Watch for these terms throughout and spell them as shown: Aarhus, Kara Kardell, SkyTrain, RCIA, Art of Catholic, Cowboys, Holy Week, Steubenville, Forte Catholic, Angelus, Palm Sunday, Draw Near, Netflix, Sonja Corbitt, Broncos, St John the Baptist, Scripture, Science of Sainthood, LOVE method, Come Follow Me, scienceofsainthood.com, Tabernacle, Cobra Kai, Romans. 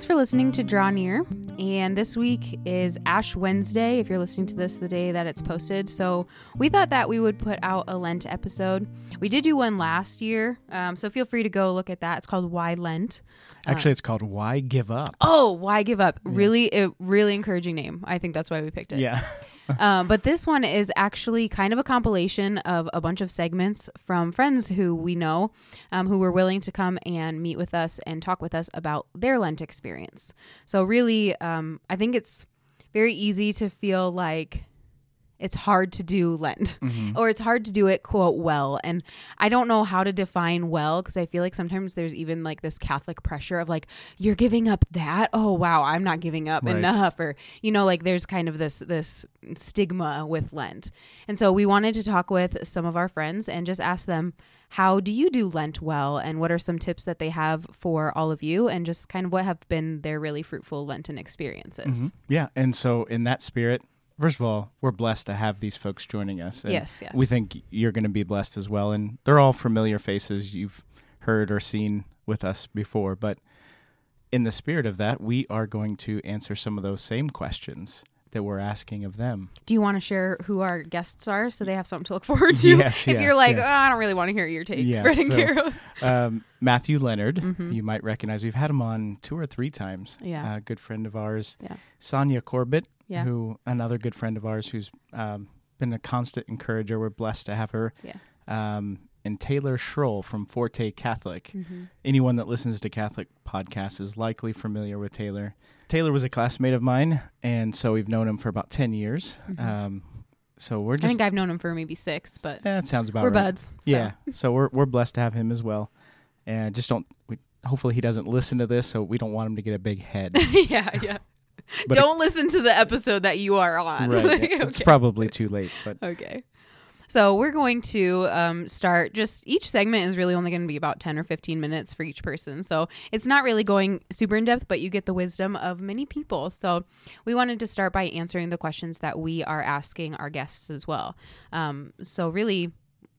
Thanks for listening to Draw Near. And this week is Ash Wednesday, if you're listening to this the day that it's posted. So we thought that we would put out a Lent episode. We did do one last year, so feel free to go look at that. It's called Why Lent. Actually, it's called Why Give Up. Oh, Why Give Up. Yeah. Really encouraging name. I think that's why we picked it. Yeah. But this one is actually kind of a compilation of a bunch of segments from friends who we know, who were willing to come and meet with us and talk with us about their Lent experience. So really, I think it's very easy to feel like it's hard to do Lent, mm-hmm. or it's hard to do it, quote, well. And I don't know how to define well, because I feel like sometimes there's even like this Catholic pressure of like, you're giving up that? Oh, wow, I'm not giving up enough. Or, you know, like there's kind of this stigma with Lent. And so we wanted to talk with some of our friends and just ask them, how do you do Lent well? And what are some tips that they have for all of you? And just kind of what have been their really fruitful Lenten experiences? Mm-hmm. Yeah. And so in that spirit, first of all, we're blessed to have these folks joining us. And yes. We think you're going to be blessed as well. And they're all familiar faces you've heard or seen with us before. But in the spirit of that, we are going to answer some of those same questions that we're asking of them. Do you want to share who our guests are so they have something to look forward to? Yes, if you're like, I don't really want to hear your take, Fred and Kara. Matthew Leonard, mm-hmm. you might recognize. We've had him on 2 or 3 times. Yeah. A good friend of ours. Yeah. Sonja Corbitt. Yeah. Who another good friend of ours who's been a constant encourager. We're blessed to have her. Yeah. And Taylor Schroll from Forte Catholic. Mm-hmm. Anyone that listens to Catholic podcasts is likely familiar with Taylor. Taylor was a classmate of mine, and so we've known him for about 10 years. Mm-hmm. So we're just. I think I've known him for maybe 6, but that sounds about right. We're buds. So. Yeah. So we're blessed to have him as well, and just hopefully he doesn't listen to this, so we don't want him to get a big head. Yeah. But don't listen to the episode that you are on. Right. Like, okay. It's probably too late. But. Okay. So we're going to start just each segment is really only going to be about 10 or 15 minutes for each person. So it's not really going super in depth, but you get the wisdom of many people. So we wanted to start by answering the questions that we are asking our guests as well. So really,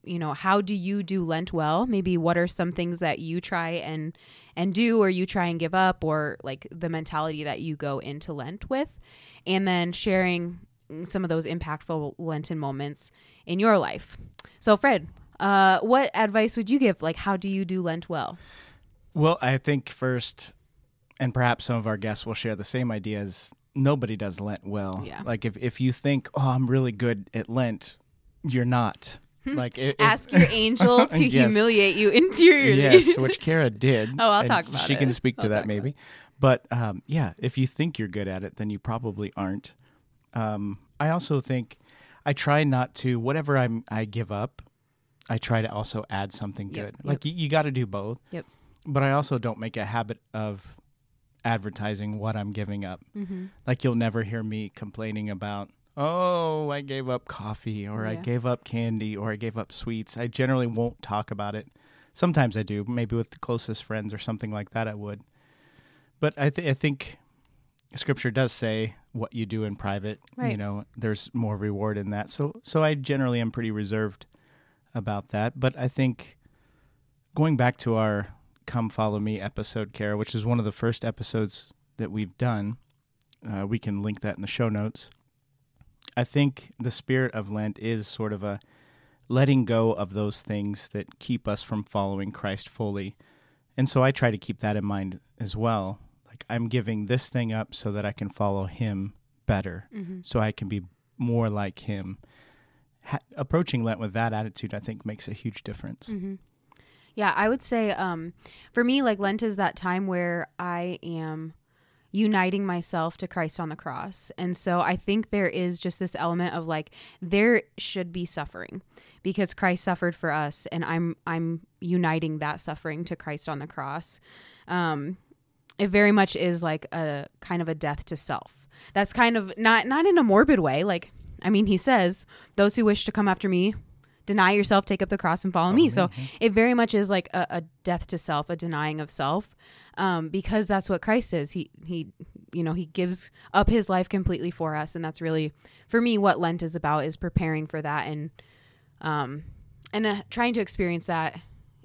you know, how do you do Lent well? Maybe what are some things that you try and do, or you try and give up, or like the mentality that you go into Lent with, and then sharing some of those impactful Lenten moments in your life. So Fred, what advice would you give? Like, how do you do Lent well? Well, I think first, and perhaps some of our guests will share the same ideas, nobody does Lent well. Yeah. Like if you think, oh, I'm really good at Lent, you're not. Like ask your angel to humiliate you interiorly. Yes, which Kara did. Oh, I'll talk about it. She can speak to that maybe. But if you think you're good at it, then you probably aren't. I also think I try not to, whatever I give up, I try to also add something good. Like you got to do both. Yep. But I also don't make a habit of advertising what I'm giving up. Mm-hmm. Like you'll never hear me complaining about, oh, I gave up coffee, or I gave up candy, or I gave up sweets. I generally won't talk about it. Sometimes I do, maybe with the closest friends or something like that I would. But I think Scripture does say what you do in private, right. You know, there's more reward in that. So I generally am pretty reserved about that. But I think going back to our Come Follow Me episode, Kara, which is one of the first episodes that we've done, we can link that in the show notes. I think the spirit of Lent is sort of a letting go of those things that keep us from following Christ fully. And so I try to keep that in mind as well. Like I'm giving this thing up so that I can follow him better, mm-hmm. so I can be more like him. Approaching Lent with that attitude, I think, makes a huge difference. Mm-hmm. Yeah, I would say for me, like Lent is that time where I am uniting myself to Christ on the cross. And so I think there is just this element of like, there should be suffering because Christ suffered for us, and I'm uniting that suffering to Christ on the cross. It very much is like a kind of a death to self. That's kind of not in a morbid way. Like, I mean, he says, those who wish to come after me, deny yourself, take up the cross, and follow me. Mm-hmm. So it very much is like a death to self, a denying of self, because that's what Christ is. He gives up his life completely for us, and that's really, for me, what Lent is about, is preparing for that and trying to experience that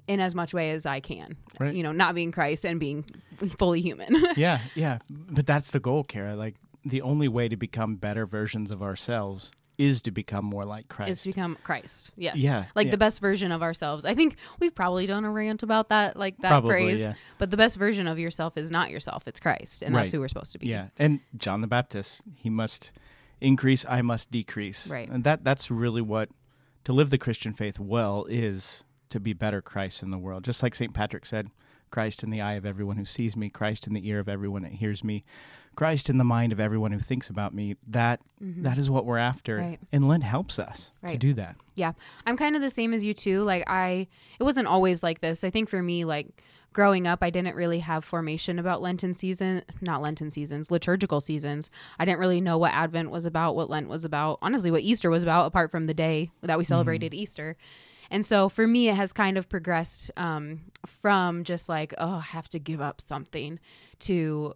in as much way as I can, right. You know, not being Christ and being fully human. Yeah. Yeah. But that's the goal, Kara. Like, the only way to become better versions of ourselves is to become more like Christ. Is to become Christ. Yes. Yeah. Like the best version of ourselves. I think we've probably done a rant about that, like that probably, phrase. Yeah. But the best version of yourself is not yourself. It's Christ. And that's who we're supposed to be. Yeah. And John the Baptist, he must increase, I must decrease. Right. And that's really what to live the Christian faith well is, to be better Christ in the world. Just like St. Patrick said, Christ in the eye of everyone who sees me, Christ in the ear of everyone that hears me, Christ in the mind of everyone who thinks about me. That is what we're after. Right. And Lent helps us to do that. Yeah. I'm kind of the same as you too. Like it wasn't always like this. I think for me, like growing up, I didn't really have formation about liturgical seasons. I didn't really know what Advent was about, what Lent was about, honestly, what Easter was about, apart from the day that we celebrated Easter. And so for me, it has kind of progressed from just like, oh, I have to give up something to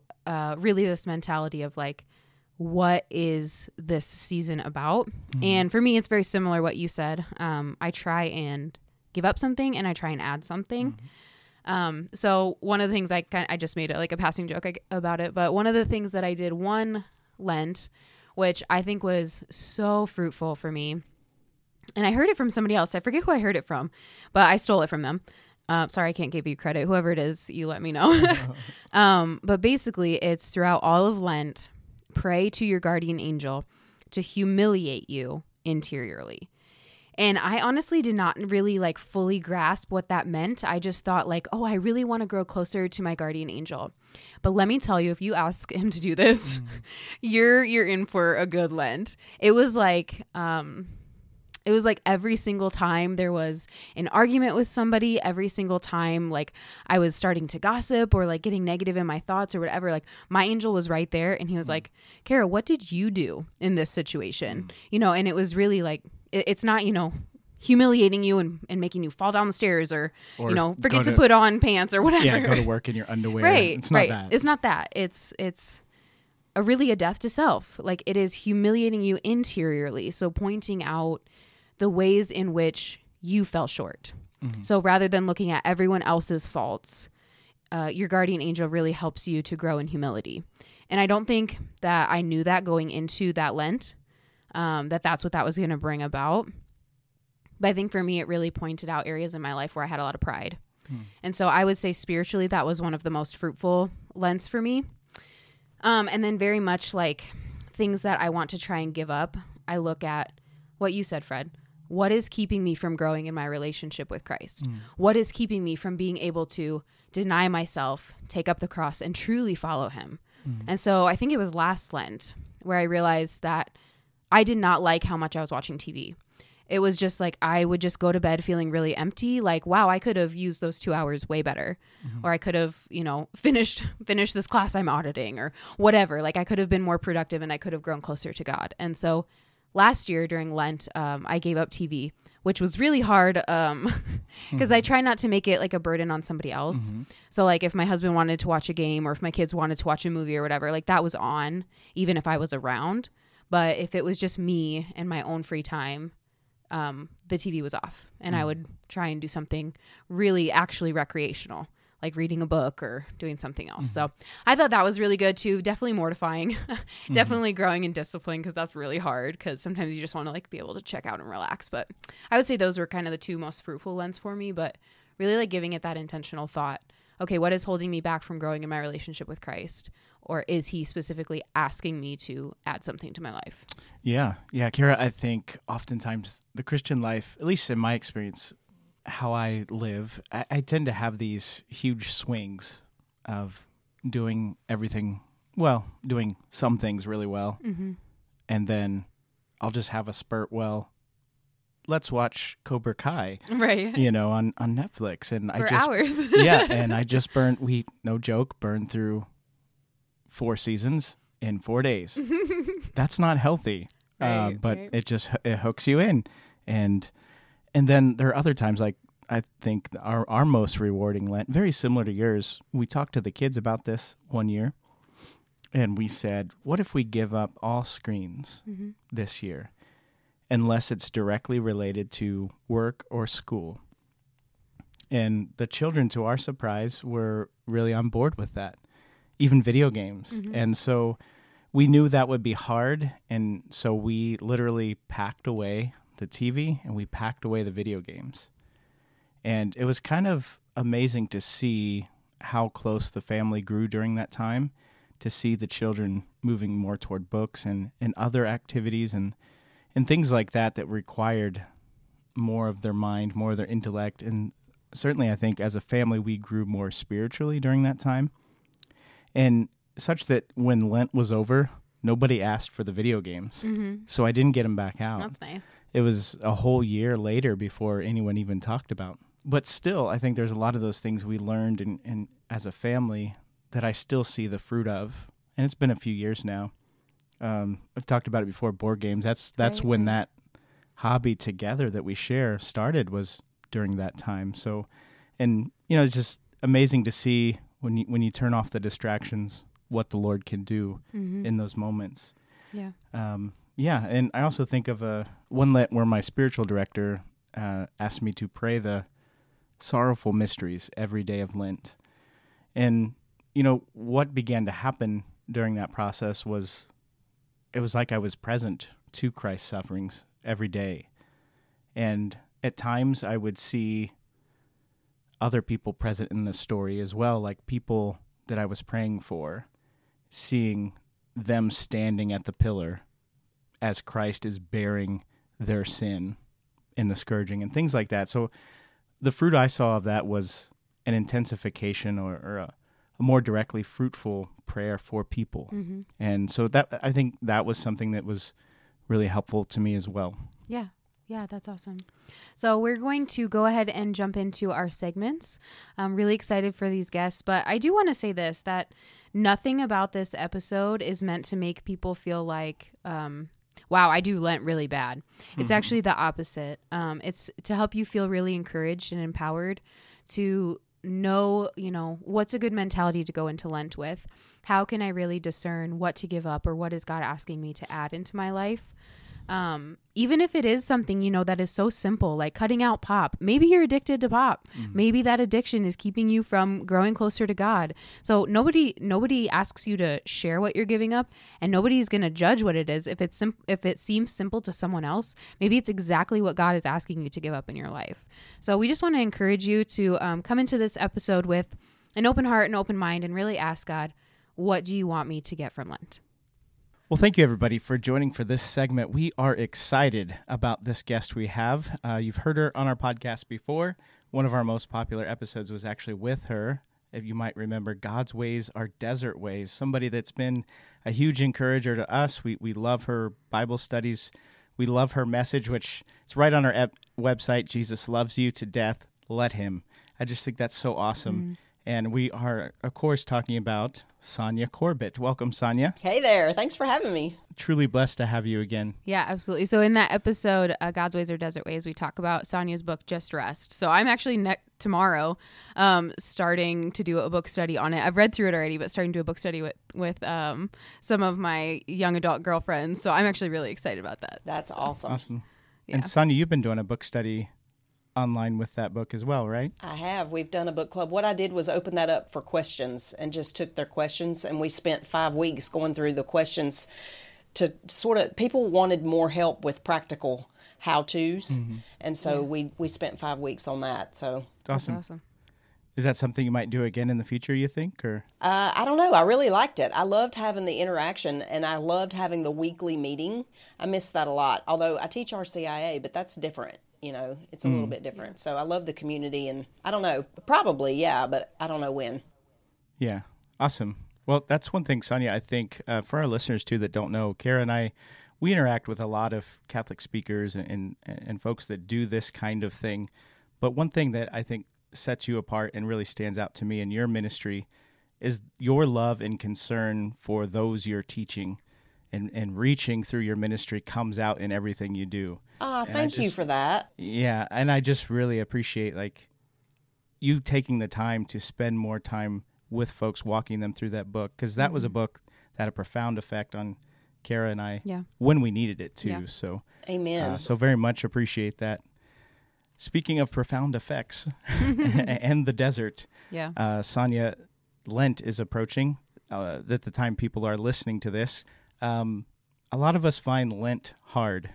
really this mentality of like, what is this season about? Mm-hmm. And for me, it's very similar what you said. I try and give up something and I try and add something. Mm-hmm. So one of the things I just made it like a passing joke about it. But one of the things that I did one Lent, which I think was so fruitful for me. And I heard it from somebody else. I forget who I heard it from, but I stole it from them. Sorry, I can't give you credit. Whoever it is, you let me know. But basically, it's throughout all of Lent, pray to your guardian angel to humiliate you interiorly. And I honestly did not really like fully grasp what that meant. I just thought like, oh, I really want to grow closer to my guardian angel. But let me tell you, if you ask him to do this, you're in for a good Lent. It was like every single time there was an argument with somebody, every single time like I was starting to gossip or like getting negative in my thoughts or whatever, like my angel was right there and he was like, Kara, what did you do in this situation? You know, and it was really like, it's not, you know, humiliating you and making you fall down the stairs or you know, forget to put on pants or whatever. Yeah, go to work in your underwear. Right, it's not that. It's not that. It's really a death to self. Like it is humiliating you interiorly. So pointing out the ways in which you fell short. Mm-hmm. So rather than looking at everyone else's faults, your guardian angel really helps you to grow in humility. And I don't think that I knew that going into that Lent, that's what that was going to bring about. But I think for me, it really pointed out areas in my life where I had a lot of pride. And so I would say spiritually, that was one of the most fruitful Lents for me. And then very much like things that I want to try and give up. I look at what you said, Fred. What is keeping me from growing in my relationship with Christ? What is keeping me from being able to deny myself, take up the cross, and truly follow him? And so I think it was last Lent where I realized that I did not like how much I was watching TV. It was just like I would just go to bed feeling really empty, like, wow, I could have used those 2 hours way better. Or I could have, you know, finished this class I'm auditing or whatever. Like I could have been more productive and I could have grown closer to God. And so last year during Lent, I gave up TV, which was really hard because I try not to make it like a burden on somebody else. So like if my husband wanted to watch a game or if my kids wanted to watch a movie or whatever, like that was on even if I was around. But if it was just me and my own free time, the TV was off and I would try and do something really actually recreational, like reading a book or doing something else. So I thought that was really good too. Definitely mortifying, definitely growing in discipline because that's really hard because sometimes you just want to like be able to check out and relax. But I would say those were kind of the two most fruitful Lents for me, but really like giving it that intentional thought. Okay, what is holding me back from growing in my relationship with Christ? Or is he specifically asking me to add something to my life? Yeah. Yeah, Kara, I think oftentimes the Christian life, at least in my experience, how I live, I tend to have these huge swings of doing some things really well. And then I'll just have a spurt. Well, let's watch Cobra Kai, right? You know, on Netflix. And hours. Yeah. And I just burned through 4 seasons in 4 days. That's not healthy, but it hooks you in. And then there are other times, like I think our most rewarding Lent, very similar to yours, we talked to the kids about this one year, and we said, what if we give up all screens this year, unless it's directly related to work or school? And the children, to our surprise, were really on board with that, even video games. Mm-hmm. And so we knew that would be hard, and so we literally packed away the TV and we packed away the video games. And it was kind of amazing to see how close the family grew during that time, to see the children moving more toward books and other activities and things like that that required more of their mind, more of their intellect. And certainly I think as a family, we grew more spiritually during that time. And such that when Lent was over, nobody asked for the video games. Mm-hmm. So I didn't get them back out. That's nice. It was a whole year later before anyone even talked about. But still, I think there's a lot of those things we learned and as a family that I still see the fruit of. And it's been a few years now. I've talked about it before, board games. That's right. When that hobby together that we share started was during that time. So, and, you know, it's just amazing to see when you turn off the distractions, what the Lord can do mm-hmm. in those moments. Yeah. And I also think of one Lent where my spiritual director asked me to pray the Sorrowful Mysteries every day of Lent. And, you know, what began to happen during that process was, it was like I was present to Christ's sufferings every day. And at times I would see other people present in the story as well, like people that I was praying for, seeing them standing at the pillar as Christ is bearing their sin in the scourging and things like that. So the fruit I saw of that was an intensification or a more directly fruitful prayer for people. Mm-hmm. And so that, I think that was something that was really helpful to me as well. Yeah. Yeah, that's awesome. So we're going to go ahead and jump into our segments. I'm really excited for these guests, but I do want to say this, that nothing about this episode is meant to make people feel like, wow, I do Lent really bad. It's mm-hmm. actually the opposite. It's to help you feel really encouraged and empowered to know, you know, what's a good mentality to go into Lent with? How can I really discern what to give up or what is God asking me to add into my life? Even if it is something, you know, that is so simple, like cutting out pop, maybe you're addicted to pop. Mm-hmm. Maybe that addiction is keeping you from growing closer to God. So nobody asks you to share what you're giving up, and nobody's going to judge what it is. If it seems simple to someone else, maybe it's exactly what God is asking you to give up in your life. So we just want to encourage you to, come into this episode with an open heart and open mind and really ask God, what do you want me to get from Lent? Well, thank you, everybody, for joining for this segment. We are excited about this guest we have. You've heard her on our podcast before. One of our most popular episodes was actually with her. If you might remember, God's Ways Are Desert Ways, somebody that's been a huge encourager to us. We love her Bible studies. We love her message, which is right on our website, Jesus Loves You to Death, Let Him. I just think that's so awesome. Mm-hmm. And we are, of course, talking about Sonja Corbitt. Welcome, Sonja. Hey there. Thanks for having me. Truly blessed to have you again. Yeah, absolutely. So in that episode, God's Ways Are Desert Ways, we talk about Sonja's book, Just Rest. So I'm actually tomorrow starting to do a book study on it. I've read through it already, but starting to do a book study with some of my young adult girlfriends. So I'm actually really excited about that. That's awesome. Awesome. Yeah. And Sonja, you've been doing a book study online with that book as well, right? I have. We've done a book club. What I did was open that up for questions and just took their questions, and we spent 5 weeks going through the questions to sort of, people wanted more help with practical how-tos, mm-hmm. and so we spent 5 weeks on that. So That's awesome. Is that something you might do again in the future, you think? Or I don't know. I really liked it. I loved having the interaction, and I loved having the weekly meeting. I miss that a lot, although I teach RCIA, but that's different. You know, it's a little bit different. So I love the community, and I don't know, probably, yeah, but I don't know when. Yeah. Awesome. Well, that's one thing, Sonja, I think for our listeners too that don't know, Kara and I, we interact with a lot of Catholic speakers and folks that do this kind of thing. But one thing that I think sets you apart and really stands out to me in your ministry is your love and concern for those you're teaching. And reaching through your ministry comes out in everything you do. Oh, thank you for that. Yeah, and I just really appreciate like you taking the time to spend more time with folks, walking them through that book, because that mm-hmm. was a book that had a profound effect on Kara and I when we needed it too. Yeah. So, amen. So very much appreciate that. Speaking of profound effects and the desert, yeah. Sonja, Lent is approaching. At the time people are listening to this, a lot of us find Lent hard.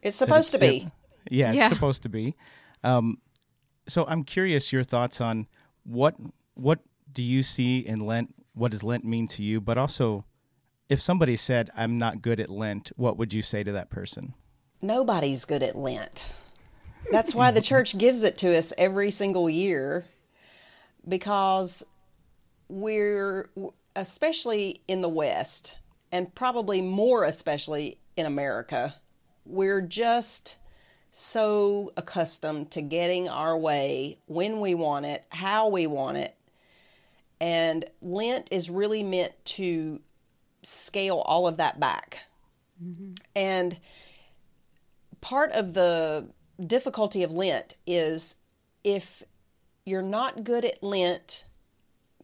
It's supposed to be. It's supposed to be. So I'm curious your thoughts on what do you see in Lent? What does Lent mean to you? But also, if somebody said, I'm not good at Lent, what would you say to that person? Nobody's good at Lent. That's why the church gives it to us every single year, because we're, especially in the West, and probably more especially in America, we're just so accustomed to getting our way when we want it, how we want it. And Lent is really meant to scale all of that back. Mm-hmm. And part of the difficulty of Lent is if you're not good at Lent,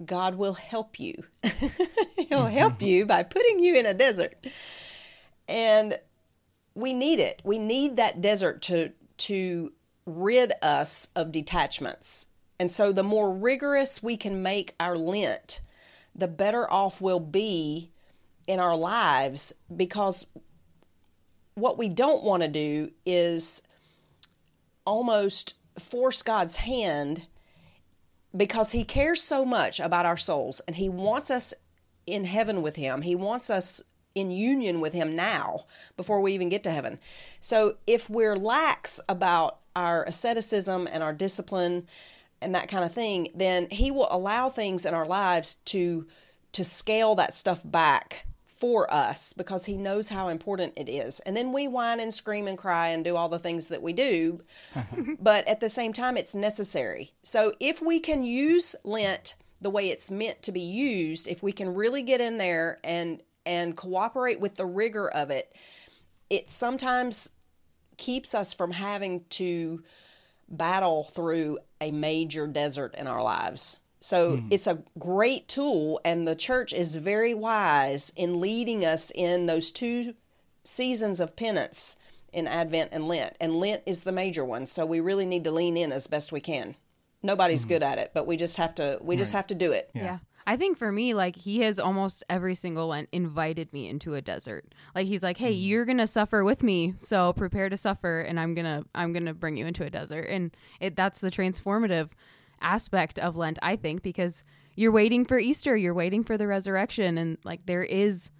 God will help you. He'll help you by putting you in a desert. And we need it. We need that desert to rid us of detachments. And so the more rigorous we can make our Lent, the better off we'll be in our lives, because what we don't want to do is almost force God's hand, because he cares so much about our souls and he wants us in heaven with him. He wants us in union with him now before we even get to heaven. So if we're lax about our asceticism and our discipline and that kind of thing, then he will allow things in our lives to scale that stuff back for us, because he knows how important it is. And then we whine and scream and cry and do all the things that we do, but at the same time, it's necessary. So if we can use Lent the way it's meant to be used, if we can really get in there and cooperate with the rigor of it, it sometimes keeps us from having to battle through a major desert in our lives. So it's a great tool, and the church is very wise in leading us in those two seasons of penance in Advent and Lent. And Lent is the major one, so we really need to lean in as best we can. Nobody's good at it, but we just have to. We just have to do it. Yeah. I think for me, like, he has almost every single Lent invited me into a desert. Like, he's like, hey, you're going to suffer with me, so prepare to suffer, and I'm going to bring you into a desert. And that's the transformative aspect of Lent, I think, because you're waiting for Easter, you're waiting for the resurrection, and like there is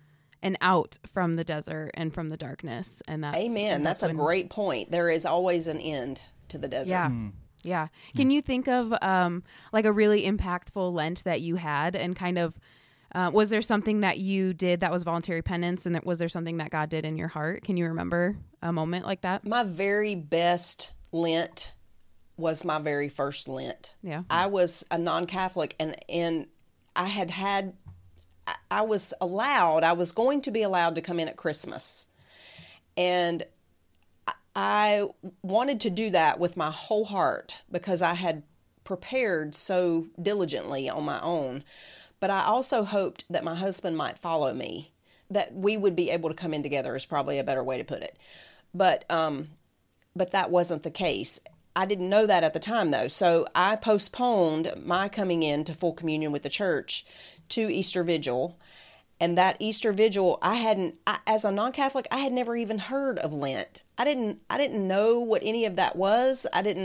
an out from the desert and from the darkness. And that's amen. And that's a great point. There is always an end to the desert. Yeah. Yeah. Can you think of like a really impactful Lent that you had, and kind of was there something that you did that was voluntary penance, and was there something that God did in your heart? Can you remember a moment like that? My very best Lent was my very first Lent. Yeah. I was a non-Catholic, and I had I was going to be allowed to come in at Christmas. And I wanted to do that with my whole heart, because I had prepared so diligently on my own. But I also hoped that my husband might follow me, that we would be able to come in together is probably a better way to put it. But that wasn't the case. I didn't know that at the time, though. So I postponed my coming in to full communion with the church to Easter Vigil. And that Easter Vigil, as a non-Catholic, I had never even heard of Lent. I didn't know what any of that was. And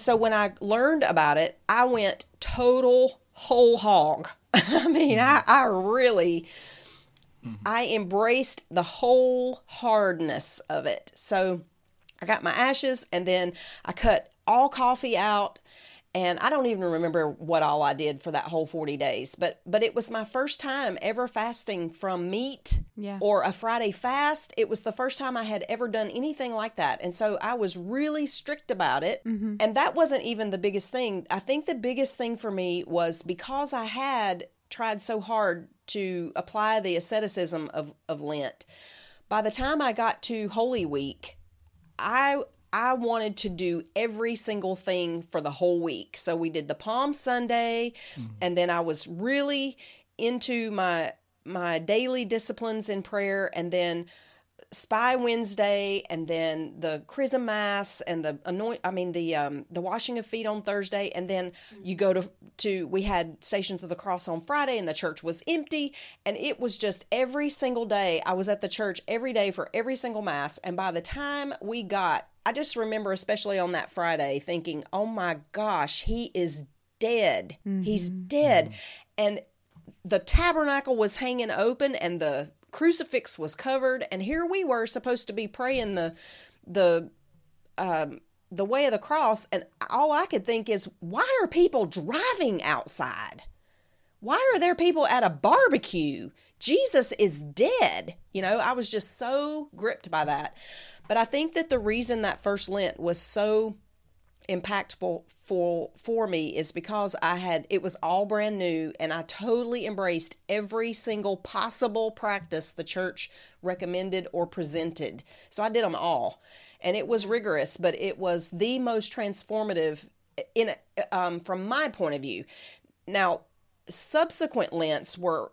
so when I learned about it, I went total whole hog. I mean, I really, I embraced the whole hardness of it. So I got my ashes, and then I cut all coffee out. And I don't even remember what all I did for that whole 40 days. But it was my first time ever fasting from meat or a Friday fast. It was the first time I had ever done anything like that. And so I was really strict about it. Mm-hmm. And that wasn't even the biggest thing. I think the biggest thing for me was, because I had tried so hard to apply the asceticism of Lent, by the time I got to Holy Week, I wanted to do every single thing for the whole week. So we did the Palm Sunday, and then I was really into my daily disciplines in prayer, and then Spy Wednesday, and then the Chrism Mass, and the washing of feet on Thursday, and then you go to we had Stations of the Cross on Friday, and the church was empty, and it was just every single day I was at the church every day for every single Mass, and by the time we got, I just remember especially on that Friday thinking, oh my gosh, he is dead. Mm-hmm. He's dead. Yeah. And the tabernacle was hanging open, and the crucifix was covered, and here we were supposed to be praying the way of the cross, and all I could think is, why are people driving outside? Why are there people at a barbecue? Jesus is dead. You know, I was just so gripped by that. But I think that the reason that first Lent was so impactful for me is because it was all brand new, and I totally embraced every single possible practice the church recommended or presented. So I did them all, and it was rigorous, but it was the most transformative from my point of view. Now, subsequent Lents were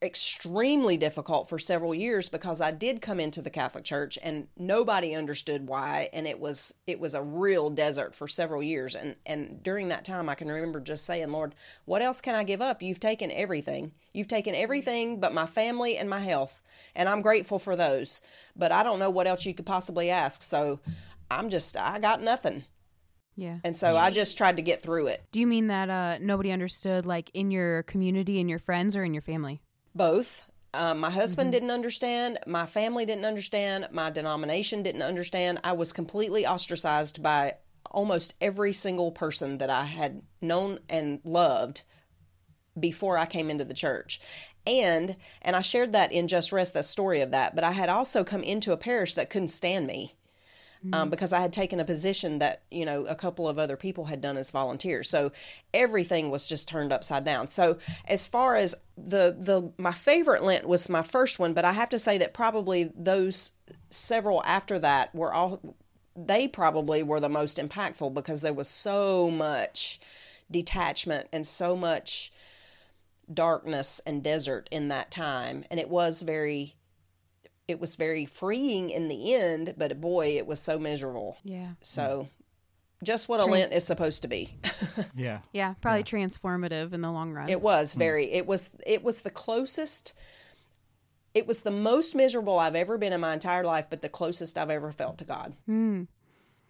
extremely difficult for several years because I did come into the Catholic Church and nobody understood why, and it was a real desert for several years, and during that time I can remember just saying, Lord, what else can I give up? You've taken everything but my family and my health, and I'm grateful for those, but I don't know what else you could possibly ask, so I got nothing. Yeah. And so I just tried to get through it. Do you mean that nobody understood, like in your community, in your friends, or in your family? Both. My husband didn't understand. My family didn't understand. My denomination didn't understand. I was completely ostracized by almost every single person that I had known and loved before I came into the church. And I shared that in Just Rest, that story of that. But I had also come into a parish that couldn't stand me. Because I had taken a position that, you know, a couple of other people had done as volunteers. So everything was just turned upside down. So as far as my favorite Lent was my first one, but I have to say that probably those several after that were the most impactful because there was so much detachment and so much darkness and desert in that time. And it was very freeing in the end, but boy, it was so miserable. Yeah. So just what a Lent is supposed to be. Yeah. Yeah. Probably transformative in the long run. It was very, it was the closest, it was the most miserable I've ever been in my entire life, but the closest I've ever felt to God. Mm.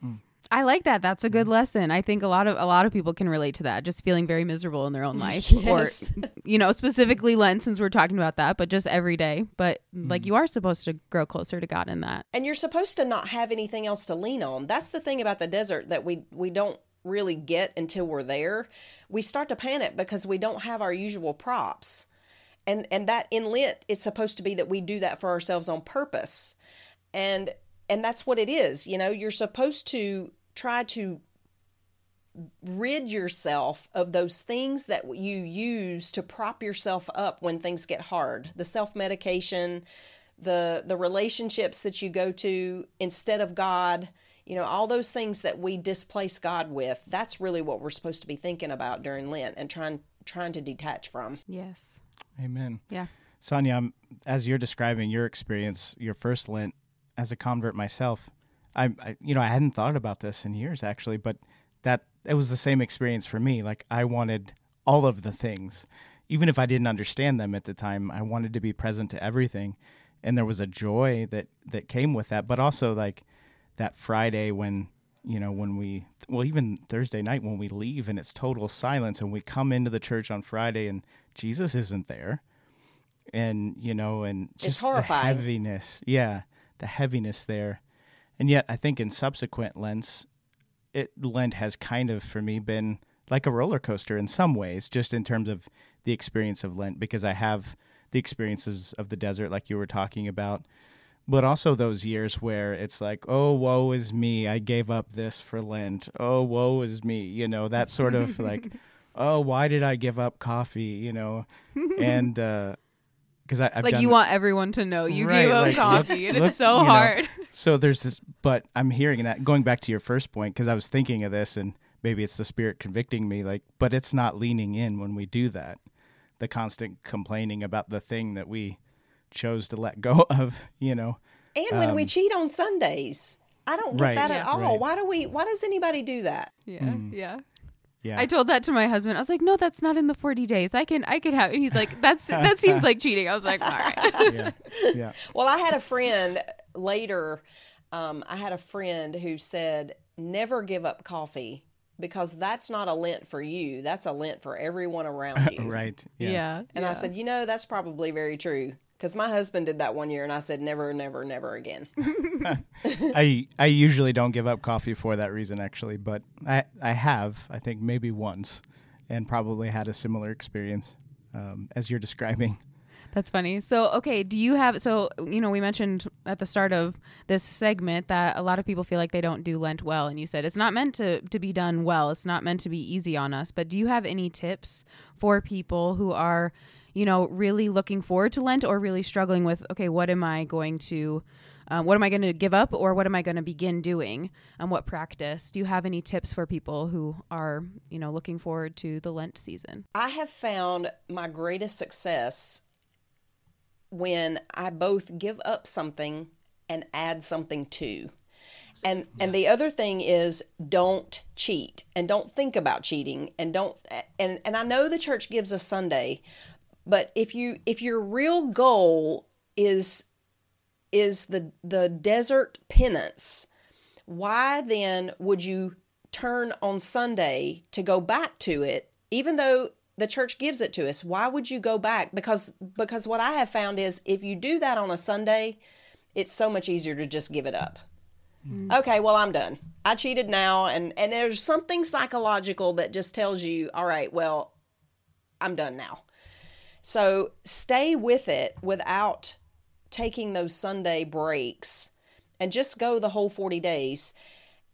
Mm. I like that. That's a good lesson. I think a lot of people can relate to that, just feeling very miserable in their own life. Yes. Or, you know, specifically Lent, since we're talking about that, but just every day. But like you are supposed to grow closer to God in that. And you're supposed to not have anything else to lean on. That's the thing about the desert that we don't really get until we're there. We start to panic because we don't have our usual props. And that in Lent, it's supposed to be that we do that for ourselves on purpose. And that's what it is. You know, you're supposed to try to rid yourself of those things that you use to prop yourself up when things get hard. The self-medication, the relationships that you go to instead of God, you know, all those things that we displace God with. That's really what we're supposed to be thinking about during Lent and trying to detach from. Yes. Amen. Yeah. Sonja, as you're describing your experience, your first Lent, as a convert myself, I hadn't thought about this in years actually, but that it was the same experience for me. Like I wanted all of the things, even if I didn't understand them at the time. I wanted to be present to everything, and there was a joy that came with that. But also like that Friday even Thursday night when we leave and it's total silence, and we come into the church on Friday and Jesus isn't there, and you know, and just it's horrifying. The heaviness, yeah. The heaviness there. And yet I think in subsequent Lents, Lent has kind of for me been like a roller coaster in some ways, just in terms of the experience of Lent, because I have the experiences of the desert like you were talking about, but also those years where it's like, oh, woe is me, I gave up this for Lent. Oh, woe is me, you know, that sort of like, oh, why did I give up coffee, you know, and you want everyone to know you gave up coffee, and it's so hard. Know, so there's this, but I'm hearing that, going back to your first point, because I was thinking of this, and maybe it's the Spirit convicting me, like, but it's not leaning in when we do that. The constant complaining about the thing that we chose to let go of, you know. And when we cheat on Sundays, I don't get that at all. Right. Why does anybody do that? Yeah. Mm. Yeah. Yeah. I told that to my husband. I was like, no, that's not in the 40 days. I can have it. And he's like, that seems like cheating. I was like, all right. Yeah. Yeah. Well, I had a friend later. I had a friend who said, never give up coffee because that's not a Lent for you. That's a Lent for everyone around you. Right. Yeah. Yeah. And I said, that's probably very true. Because my husband did that one year, and I said, never, never, never again. I usually don't give up coffee for that reason, actually. But I have, I think, maybe once, and probably had a similar experience as you're describing. That's funny. So, okay, do you have... So, we mentioned at the start of this segment that a lot of people feel like they don't do Lent well. And you said it's not meant to be done well. It's not meant to be easy on us. But do you have any tips for people who are... really looking forward to Lent or really struggling with, okay, what am I going to give up or what am I going to begin doing and what practice? Do you have any tips for people who are, looking forward to the Lent season? I have found my greatest success when I both give up something and add something to. And the other thing is don't cheat and don't think about cheating and don't, and I know the church gives us Sunday, but if your real goal is the desert penance, why then would you turn on Sunday to go back to it, even though the church gives it to us? Why would you go back? Because what I have found is if you do that on a Sunday, it's so much easier to just give it up. Okay, well, I'm done. I cheated now. And there's something psychological that just tells you, all right, well, I'm done now. So stay with it without taking those Sunday breaks and just go the whole 40 days.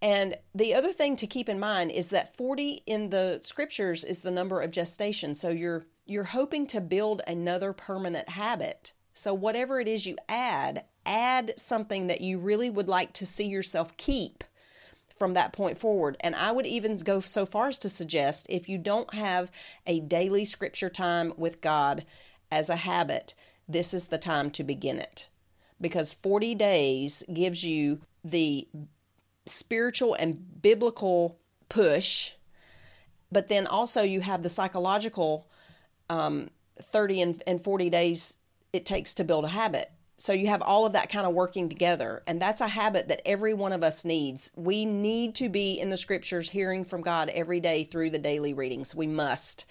And the other thing to keep in mind is that 40 in the scriptures is the number of gestation. So you're hoping to build another permanent habit. So whatever it is you add something that you really would like to see yourself keep from that point forward. And I would even go so far as to suggest if you don't have a daily scripture time with God as a habit, this is the time to begin it. Because 40 days gives you the spiritual and biblical push, but then also you have the psychological 30 and 40 days it takes to build a habit. So you have all of that kind of working together. And that's a habit that every one of us needs. We need to be in the scriptures, hearing from God every day through the daily readings. We must.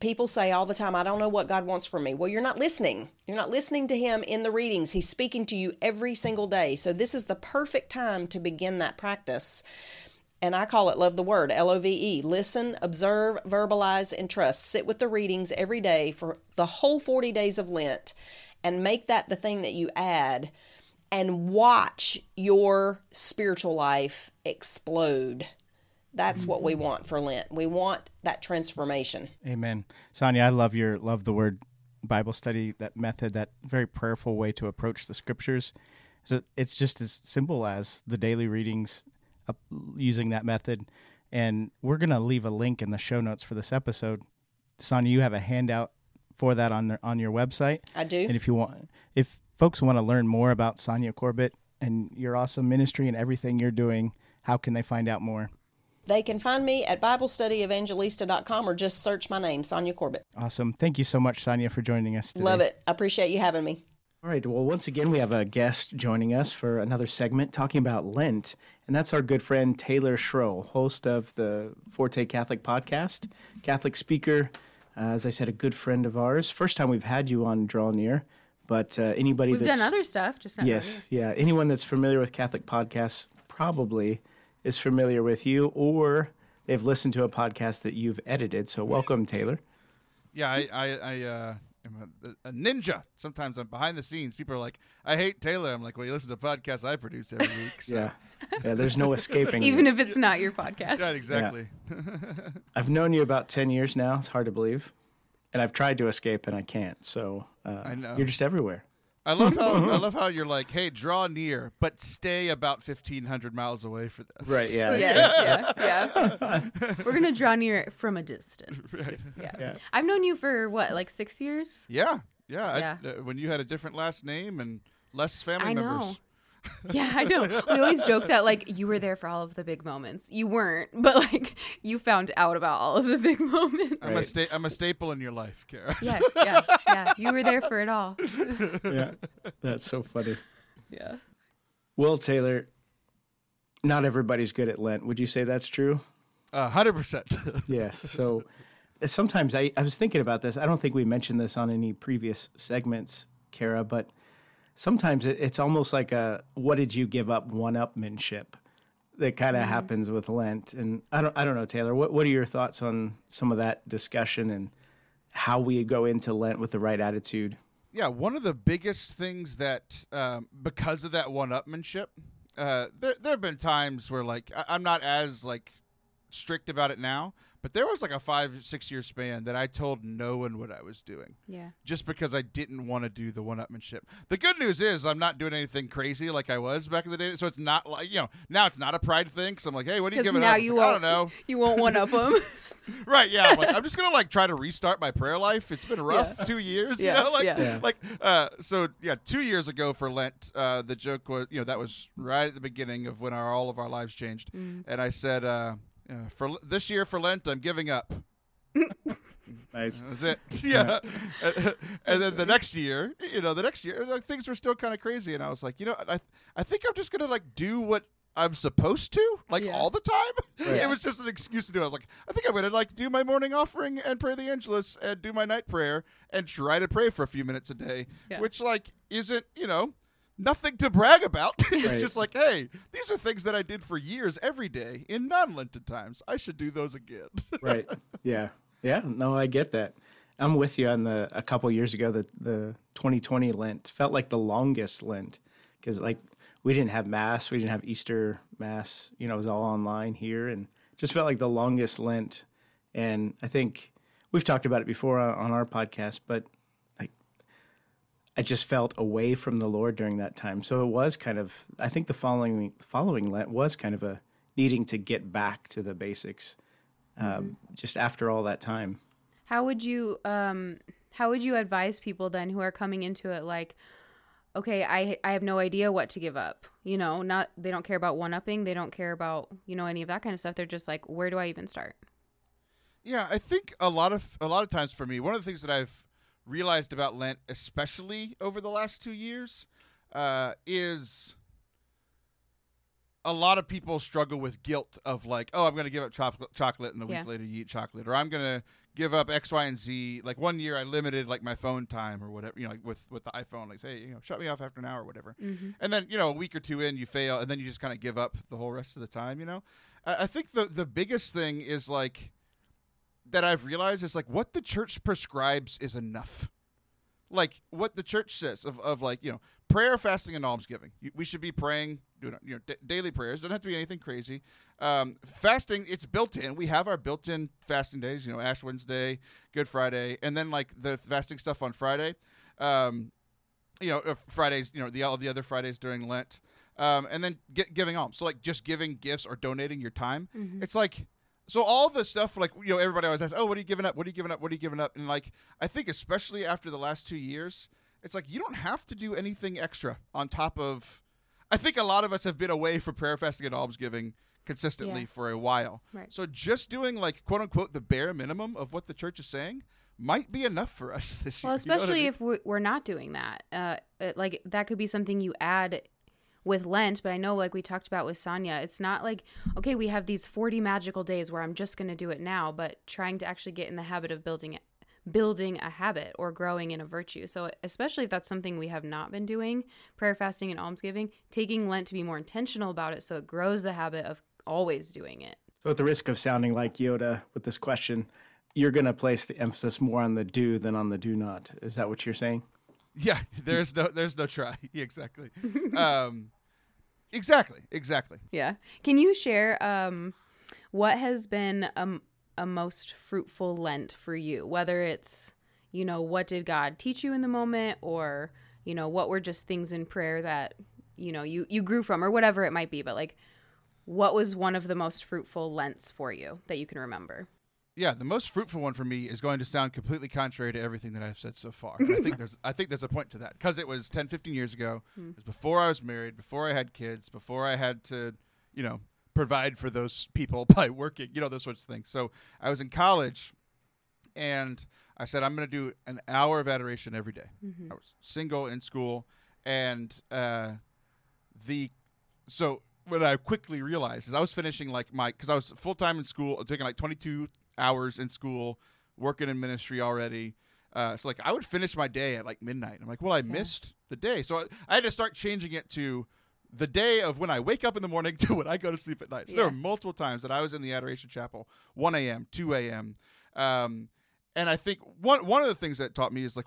People say all the time, I don't know what God wants from me. Well, you're not listening. You're not listening to him in the readings. He's speaking to you every single day. So this is the perfect time to begin that practice. And I call it Love the Word, L-O-V-E. Listen, observe, verbalize, and trust. Sit with the readings every day for the whole 40 days of Lent. And make that the thing that you add and watch your spiritual life explode. That's what we want for Lent. We want that transformation. Amen. Sonja, I love your Love the Word Bible study, that method, that very prayerful way to approach the scriptures. So it's just as simple as the daily readings using that method. And we're going to leave a link in the show notes for this episode. Sonja, you have a handout for that on your website. I do. And if folks want to learn more about Sonja Corbitt and your awesome ministry and everything you're doing, how can they find out more? They can find me at BibleStudyEvangelista.com or just search my name, Sonja Corbitt. Awesome. Thank you so much, Sonja, for joining us today. Love it. I appreciate you having me. All right. Well, once again, we have a guest joining us for another segment talking about Lent, and that's our good friend Taylor Schroll, host of the Forte Catholic podcast, Catholic speaker, as I said, a good friend of ours. First time we've had you on Draw Near, but we've done other stuff, just not yes, right here. Yeah. Anyone that's familiar with Catholic podcasts probably is familiar with you, or they've listened to a podcast that you've edited. So welcome, Taylor. Yeah, I am a ninja. Sometimes I'm behind the scenes. People are like, I hate Taylor. I'm like, well, you listen to podcasts I produce every week. So. Yeah, there's no escaping. Even if it's not your podcast. Right, exactly. Yeah. I've known you about 10 years now. It's hard to believe. And I've tried to escape, and I can't. So I know. You're just everywhere. I love how you're like, hey, draw near, but stay about 1,500 miles away for this. Right, yeah. Yeah. We're going to draw near from a distance. Right. Yeah. I've known you for, what, like 6 years? Yeah. When you had a different last name and less family members. Yeah, I know. We always joke that, like, you were there for all of the big moments. You weren't, but, like, you found out about all of the big moments. Right. I'm a staple in your life, Kara. Yeah. You were there for it all. Yeah, that's so funny. Yeah. Well, Taylor, not everybody's good at Lent. Would you say that's true? 100%. Yes. So sometimes I was thinking about this. I don't think we mentioned this on any previous segments, Kara, but sometimes it's almost like a "what did you give up" one-upmanship that kind of happens with Lent. And I don't know, Taylor. What are your thoughts on some of that discussion and how we go into Lent with the right attitude? Yeah, one of the biggest things that because of that one-upmanship, there have been times where, like, I'm not as, like, strict about it now, but there was like a 5-6 year span that I told no one what I was doing. Yeah. Just because I didn't want to do the one-upmanship. The good news is I'm not doing anything crazy like I was back in the day. So it's not like, you know, now it's not a pride thing. Because I'm like, hey, what are you giving up? Like, I don't know. You won't one-up them. Right. Yeah. I'm just going to, like, try to restart my prayer life. It's been rough 2 years. Yeah. You know, so 2 years ago for Lent, the joke was, you know, that was right at the beginning of when all of our lives changed. Mm. And I said, for this year for Lent, I'm giving up. Nice. That's it. Yeah. And then the next year, like, things were still kind of crazy, and I was like, you know, I think I'm just gonna, like, do what I'm supposed to, like, all the time. Right. It was just an excuse to do it. I was like, I think I'm gonna, like, do my morning offering and pray the Angelus and do my night prayer and try to pray for a few minutes a day, which, like, isn't, you know, nothing to brag about. It's just like, hey, these are things that I did for years every day in non-Lenten times. I should do those again. Right. Yeah. Yeah. No, I get that. I'm with you on a couple years ago, the 2020 Lent felt like the longest Lent because, like, we didn't have Mass. We didn't have Easter Mass. You know, it was all online here, and just felt like the longest Lent. And I think we've talked about it before on our podcast, but I just felt away from the Lord during that time. So it was kind of, I think the following Lent was kind of a needing to get back to the basics, just after all that time. How would you advise people then who are coming into it like, okay, I have no idea what to give up, you know, they don't care about one-upping, they don't care about, you know, any of that kind of stuff. They're just like, where do I even start? Yeah, I think a lot of times for me, one of the things that I've realized about Lent, especially over the last 2 years, is a lot of people struggle with guilt of, like, oh, I'm going to give up chocolate and the week later you eat chocolate, or I'm going to give up X, Y, and Z. Like, one year I limited, like, my phone time or whatever, you know, like with the iPhone, like, hey, you know, shut me off after an hour or whatever. Mm-hmm. And then, you know, a week or two in you fail, and then you just kind of give up the whole rest of the time, you know? I think the biggest thing is, like, that I've realized is, like, what the church prescribes is enough. Like, what the church says of like, you know, prayer, fasting, and almsgiving. We should be praying, doing, you know, daily prayers. Doesn't have to be anything crazy. Fasting, it's built in. We have our built-in fasting days, you know, Ash Wednesday, Good Friday, and then, like, the fasting stuff on Friday. You know, Fridays, you know, all the other Fridays during Lent. And then giving alms. So, like, just giving gifts or donating your time. Mm-hmm. It's like, so all the stuff, like, you know, everybody always asks, oh, what are you giving up? What are you giving up? What are you giving up? And, like, I think especially after the last 2 years, it's like you don't have to do anything extra on top of – I think a lot of us have been away from prayer, fasting, and almsgiving consistently for a while. Right. So just doing, like, quote, unquote, the bare minimum of what the church is saying might be enough for us this year. Well, especially if we're not doing that. Like, that could be something you add – with Lent, but I know, like we talked about with Sonja, it's not like, okay, we have these 40 magical days where I'm just going to do it now, but trying to actually get in the habit of building a habit or growing in a virtue. So especially if that's something we have not been doing, prayer, fasting, and almsgiving, taking Lent to be more intentional about it so it grows the habit of always doing it. So at the risk of sounding like Yoda with this question, you're going to place the emphasis more on the do than on the do not. Is that what you're saying? Yeah, there's no try. Yeah, exactly. Exactly. Yeah. Can you share what has been a most fruitful Lent for you? Whether it's, you know, what did God teach you in the moment, or, you know, what were just things in prayer that, you know, you grew from, or whatever it might be. But, like, what was one of the most fruitful Lents for you that you can remember? Yeah, the most fruitful one for me is going to sound completely contrary to everything that I've said so far. I think there's a point to that, because it was 10, 15 years ago. Mm. It was before I was married, before I had kids, before I had to, you know, provide for those people by working, you know, those sorts of things. So I was in college, and I said, I'm going to do an hour of adoration every day. Mm-hmm. I was single in school, and so what I quickly realized is I was finishing because I was full-time in school, taking 22 hours in school, working in ministry already. So I would finish my day at midnight. I'm like, well, I missed the day. So I had to start changing it to the day of when I wake up in the morning to when I go to sleep at night. So there were multiple times that I was in the Adoration Chapel, 1 a.m., 2 a.m. And I think one of the things that taught me is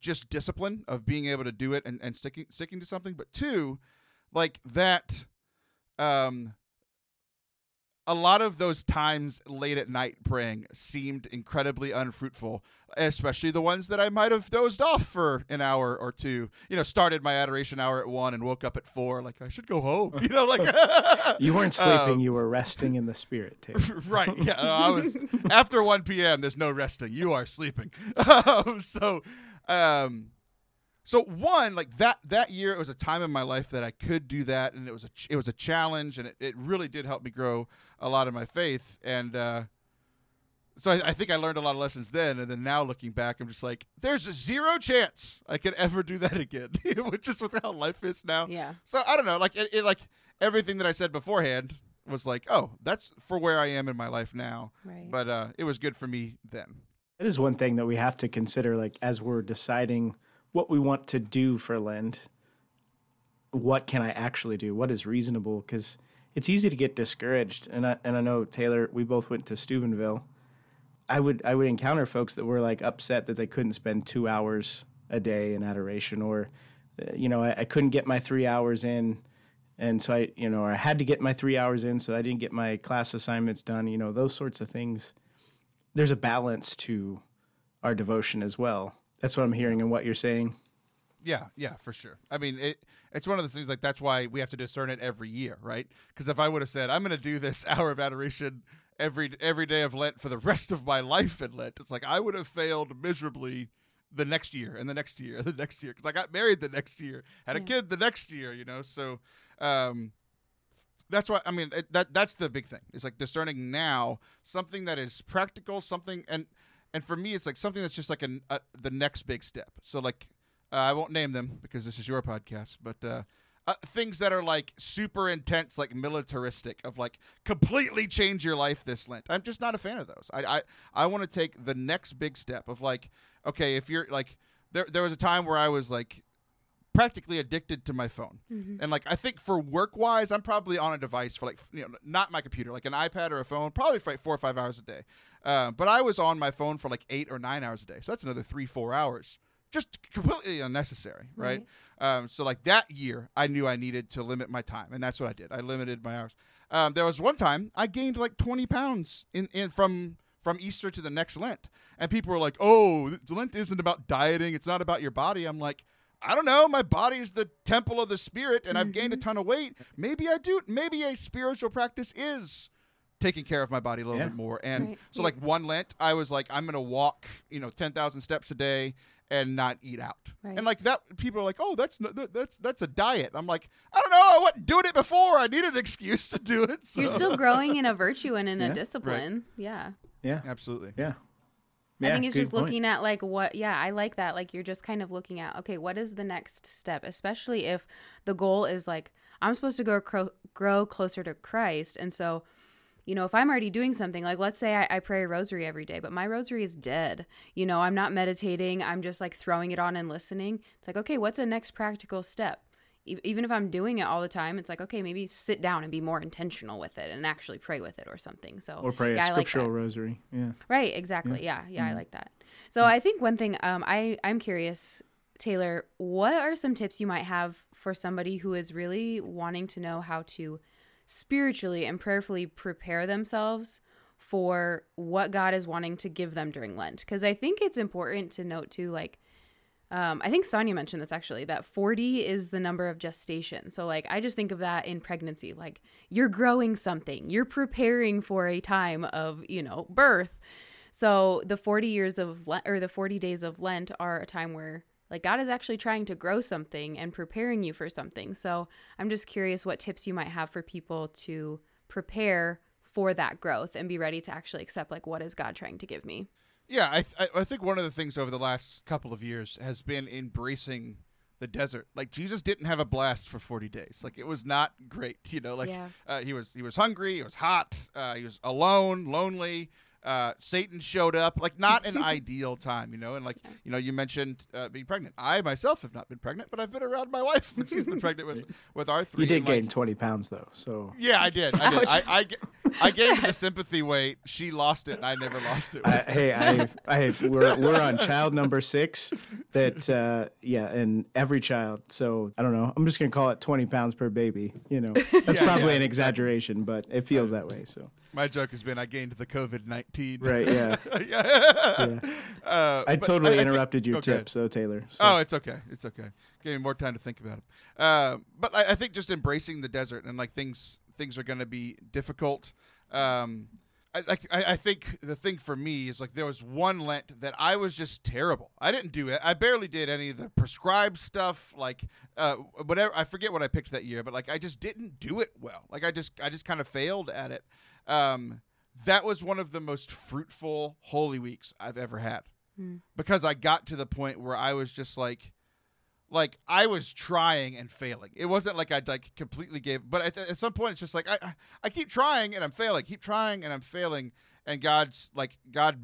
just discipline of being able to do it and sticking to something. But two, a lot of those times late at night praying seemed incredibly unfruitful, especially the ones that I might have dozed off for an hour or two. You know, started my adoration hour at 1 and woke up at 4. I should go home. You know, you weren't sleeping; you were resting in the spirit, Taylor. Right? Yeah, I was. After 1 p.m., there's no resting. You are sleeping. So one, that year, it was a time in my life that I could do that, and it was a challenge, and it really did help me grow a lot of my faith. And so I think I learned a lot of lessons then, and then now looking back, I'm just there's a zero chance I could ever do that again, just with how life is now. Yeah. So I don't know, everything that I said beforehand was oh, that's for where I am in my life now. Right. But it was good for me then. It is one thing that we have to consider, as we're deciding what we want to do for Lent. What can I actually do? What is reasonable? Because it's easy to get discouraged. And I know, Taylor, we both went to Steubenville. I would encounter folks that were upset that they couldn't spend 2 hours a day in adoration, or, I couldn't get my 3 hours in. And so I had to get my 3 hours in, so I didn't get my class assignments done, those sorts of things. There's a balance to our devotion as well. That's what I'm hearing and what you're saying. Yeah, for sure. I mean, it's one of those things, that's why we have to discern it every year, right? Because if I would have said, I'm going to do this hour of adoration every day of Lent for the rest of my life in Lent, it's I would have failed miserably the next year and the next year and the next year, because I got married the next year, had a kid the next year, So that's why, I mean, that's the big thing. It's discerning now something that is practical, something – and for me, it's something that's just the next big step. So I won't name them because this is your podcast, but things that are super intense, militaristic, of completely change your life this Lent. I'm just not a fan of those. I want to take the next big step of okay, if you're there was a time where I was practically addicted to my phone. Mm-hmm. And I think for work wise, I'm probably on a device for not my computer, an iPad or a phone, probably for 4 or 5 hours a day. But I was on my phone for 8 or 9 hours a day. So that's another 3-4 hours, just completely unnecessary. Right. So that year I knew I needed to limit my time, and that's what I did. I limited my hours. There was one time I gained 20 pounds from Easter to the next Lent. And people were oh, Lent isn't about dieting. It's not about your body. I'm I don't know. My body's the temple of the spirit, and I've gained a ton of weight. Maybe I do. Maybe a spiritual practice is taking care of my body a little bit more. And so one Lent, I was I'm going to walk, 10,000 steps a day and not eat out. Right. And that people are oh, that's a diet. I'm I don't know. I wasn't doing it before. I needed an excuse to do it. So. You're still growing in a virtue and in a discipline. Right. Yeah. Yeah. Absolutely. Yeah. I think it's just looking at what, I like that. You're just kind of looking at, okay, what is the next step? Especially if the goal is I'm supposed to grow closer to Christ. And so, if I'm already doing something, let's say I pray a rosary every day, but my rosary is dead. I'm not meditating. I'm just throwing it on and listening. It's okay, what's the next practical step? Even if I'm doing it all the time, it's okay, maybe sit down and be more intentional with it and actually pray with it or something. So or pray a scriptural rosary. Yeah. Right. Exactly. Yeah. Yeah. I like that. So I think one thing I'm curious, Taylor, what are some tips you might have for somebody who is really wanting to know how to spiritually and prayerfully prepare themselves for what God is wanting to give them during Lent? Because I think it's important to note too, I think Sonja mentioned this actually, that 40 is the number of gestation. So like, I just think of that in pregnancy, like you're growing something, you're preparing for a time of, you know, birth. So the 40 years of Lent, or the 40 days of Lent are a time where like God is actually trying to grow something and preparing you for something. So I'm just curious what tips you might have for people to prepare for that growth and be ready to actually accept like, what is God trying to give me? Yeah, I think one of the things over the last couple of years has been embracing the desert. Like Jesus didn't have a blast for 40 days. Like it was not great, you know. Like he was hungry, it was hot, he was alone, lonely. Satan showed up. Like not an ideal time, you know. And like you know, you mentioned being pregnant. I myself have not been pregnant, but I've been around my wife when she's been pregnant with our three. You did gain 20 pounds though, so yeah, I did. I gained the sympathy weight. She lost it, and I never lost it. We're on child number 6. And every child. So I don't know. I'm just gonna call it 20 pounds per baby. You know, that's probably an exaggeration, but it feels that way. So my joke has been I gained the COVID-19. Right. Yeah. I totally interrupted your tips, though, Taylor. So. Oh, it's okay. It's okay. Give me more time to think about it. But I think just embracing the desert and like things are going to be difficult. I think the thing for me is like there was one Lent that I was just terrible. I didn't do it. I barely did any of the prescribed stuff. Like whatever. I forget what I picked that year, but like I just didn't do it well. Like I just kind of failed at it. That was one of the most fruitful Holy Weeks I've ever had because I got to the point where I was just like I was trying and failing. It wasn't like I like completely gave, but at some point it's just like, I keep trying and I'm failing, keep trying and I'm failing. And God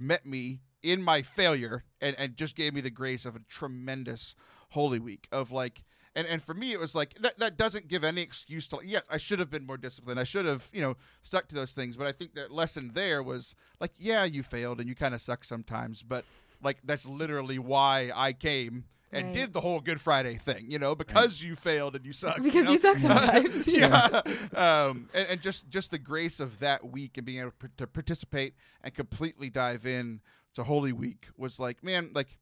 met me in my failure and just gave me the grace of a tremendous Holy Week of like, and for me, it was like, that doesn't give any excuse to, yes, I should have been more disciplined. I should have, you know, stuck to those things. But I think that lesson there was like, yeah, you failed and you kind of suck sometimes, but like, that's literally why I came and did the whole Good Friday thing, you know, because you failed and you suck. Because you suck sometimes. And just the grace of that week and being able to participate and completely dive in to Holy Week was like, man, like,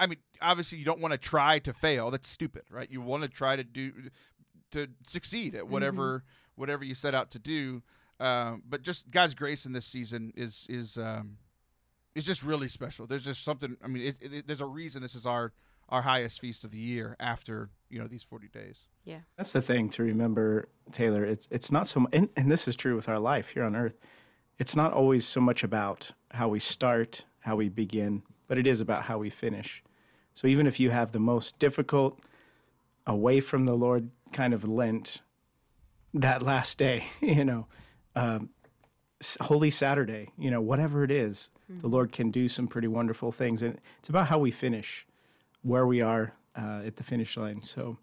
I mean, obviously you don't want to try to fail. That's stupid, right? You want to try to succeed at whatever you set out to do. But just God's grace in this season is just really special. There's just something. I mean, there's a reason this is our highest feast of the year after, you know, these 40 days. Yeah, that's the thing to remember, Taylor. It's not so much, and this is true with our life here on earth. It's not always so much about how we start, how we begin, but it is about how we finish. So even if you have the most difficult, away from the Lord kind of Lent, that last day, you know, Holy Saturday, you know, whatever it is, the Lord can do some pretty wonderful things. And it's about how we finish, where we are at the finish line. So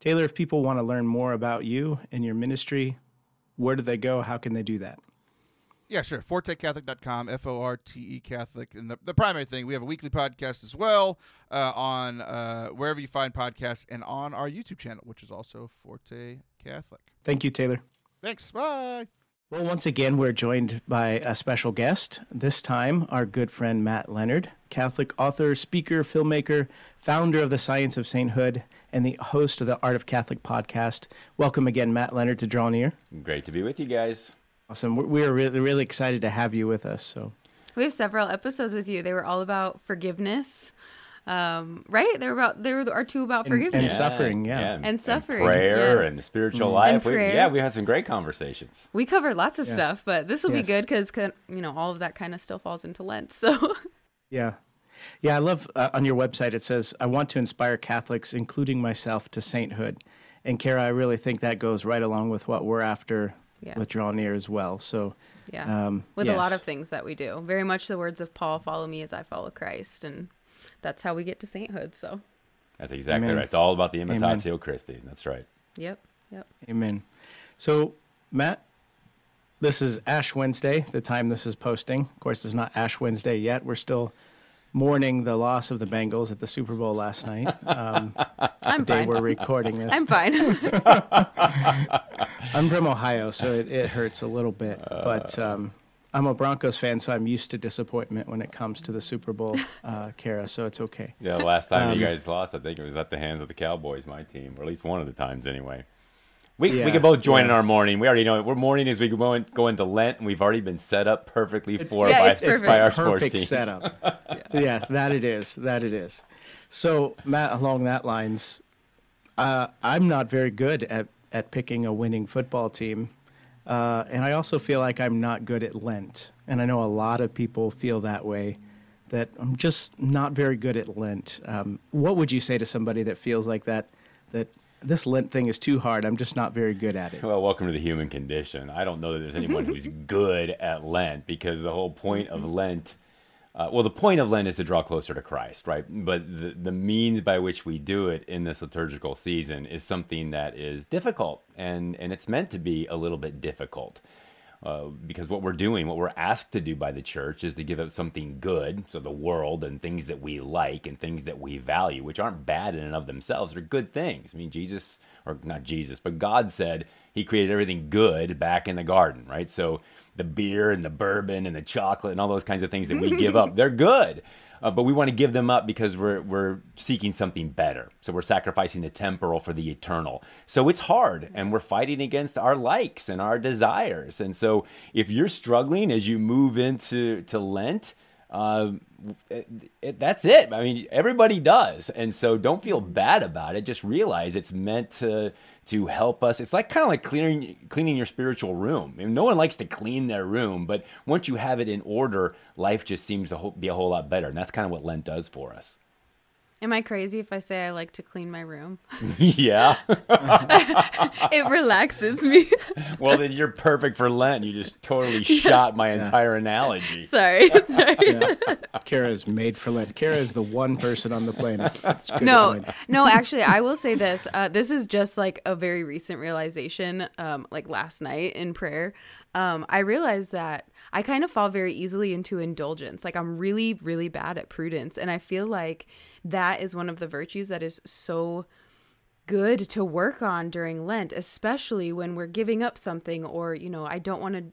Taylor, if people want to learn more about you and your ministry, where do they go? How can they do that? Yeah, sure. ForteCatholic.com, Forte Catholic. And the primary thing, we have a weekly podcast as well on wherever you find podcasts and on our YouTube channel, which is also Forte Catholic. Thank you, Taylor. Thanks. Bye. Well, once again, we're joined by a special guest. This time, our good friend Matt Leonard, Catholic author, speaker, filmmaker, founder of the Science of Sainthood, and the host of the Art of Catholic podcast. Welcome again, Matt Leonard, to Draw Near. Great to be with you guys. Awesome. We are really, really excited to have you with us. So we have several episodes with you. They were all about forgiveness, right? They were two about forgiveness and suffering, and suffering, and prayer, and spiritual life. And we had some great conversations. We covered lots of stuff, but this will be good because, you know, all of that kind of still falls into Lent. So I love on your website it says, "I want to inspire Catholics, including myself, to sainthood." And Kara, I really think that goes right along with what we're after. Yeah. With Draw Near as well. So, with a lot of things that we do. Very much the words of Paul, "Follow me as I follow Christ." And that's how we get to sainthood. So, that's exactly right. It's all about the Imitatio Christi. That's right. Yep. Amen. So, Matt, this is Ash Wednesday, the time this is posting. Of course, it's not Ash Wednesday yet. We're still mourning the loss of the Bengals at the Super Bowl last night. Day we're recording this. I'm fine. I'm from Ohio, so it hurts a little bit. But I'm a Broncos fan, so I'm used to disappointment when it comes to the Super Bowl, Kara, so it's okay. Yeah, the last time you guys lost, I think it was at the hands of the Cowboys, my team, or at least one of the times anyway. We can both join in our mourning. We already know it. We're mourning as we go into Lent, and we've already been set up perfectly by our sports teams. Setup. Yeah, that it is. So, Matt, along that lines, I'm not very good at picking a winning football team. And I also feel like I'm not good at Lent. And I know a lot of people feel that way, that I'm just not very good at Lent. What would you say to somebody that feels like that this Lent thing is too hard, I'm just not very good at it? Well, welcome to the human condition. I don't know that there's anyone who's good at Lent, because the whole point of Lent, the point of Lent is to draw closer to Christ, right? But the means by which we do it in this liturgical season is something that is difficult, and it's meant to be a little bit difficult. Because what we're doing, what we're asked to do by the church, is to give up something good, so the world and things that we like and things that we value, which aren't bad in and of themselves, are good things. I mean, God said he created everything good back in the garden, right? So the beer and the bourbon and the chocolate and all those kinds of things that we give up, they're good. But we want to give them up because we're seeking something better. So we're sacrificing the temporal for the eternal. So it's hard, and we're fighting against our likes and our desires. And so if you're struggling as you move into Lent, that's it. I mean, everybody does. And so don't feel bad about it. Just realize it's meant to help us. It's like kind of like cleaning your spiritual room. I mean, no one likes to clean their room, but once you have it in order, life just seems to be a whole lot better. And that's kind of what Lent does for us. Am I crazy if I say I like to clean my room? Yeah. It relaxes me. Well, then you're perfect for Lent. You just totally shot my entire analogy. Sorry. Kara's made for Lent. Kara is the one person on the planet. No, actually, I will say this. This is just like a very recent realization, like last night in prayer. I realized that I kind of fall very easily into indulgence. Like, I'm really, really bad at prudence. And I feel like that is one of the virtues that is so good to work on during Lent, especially when we're giving up something, or, I don't want to,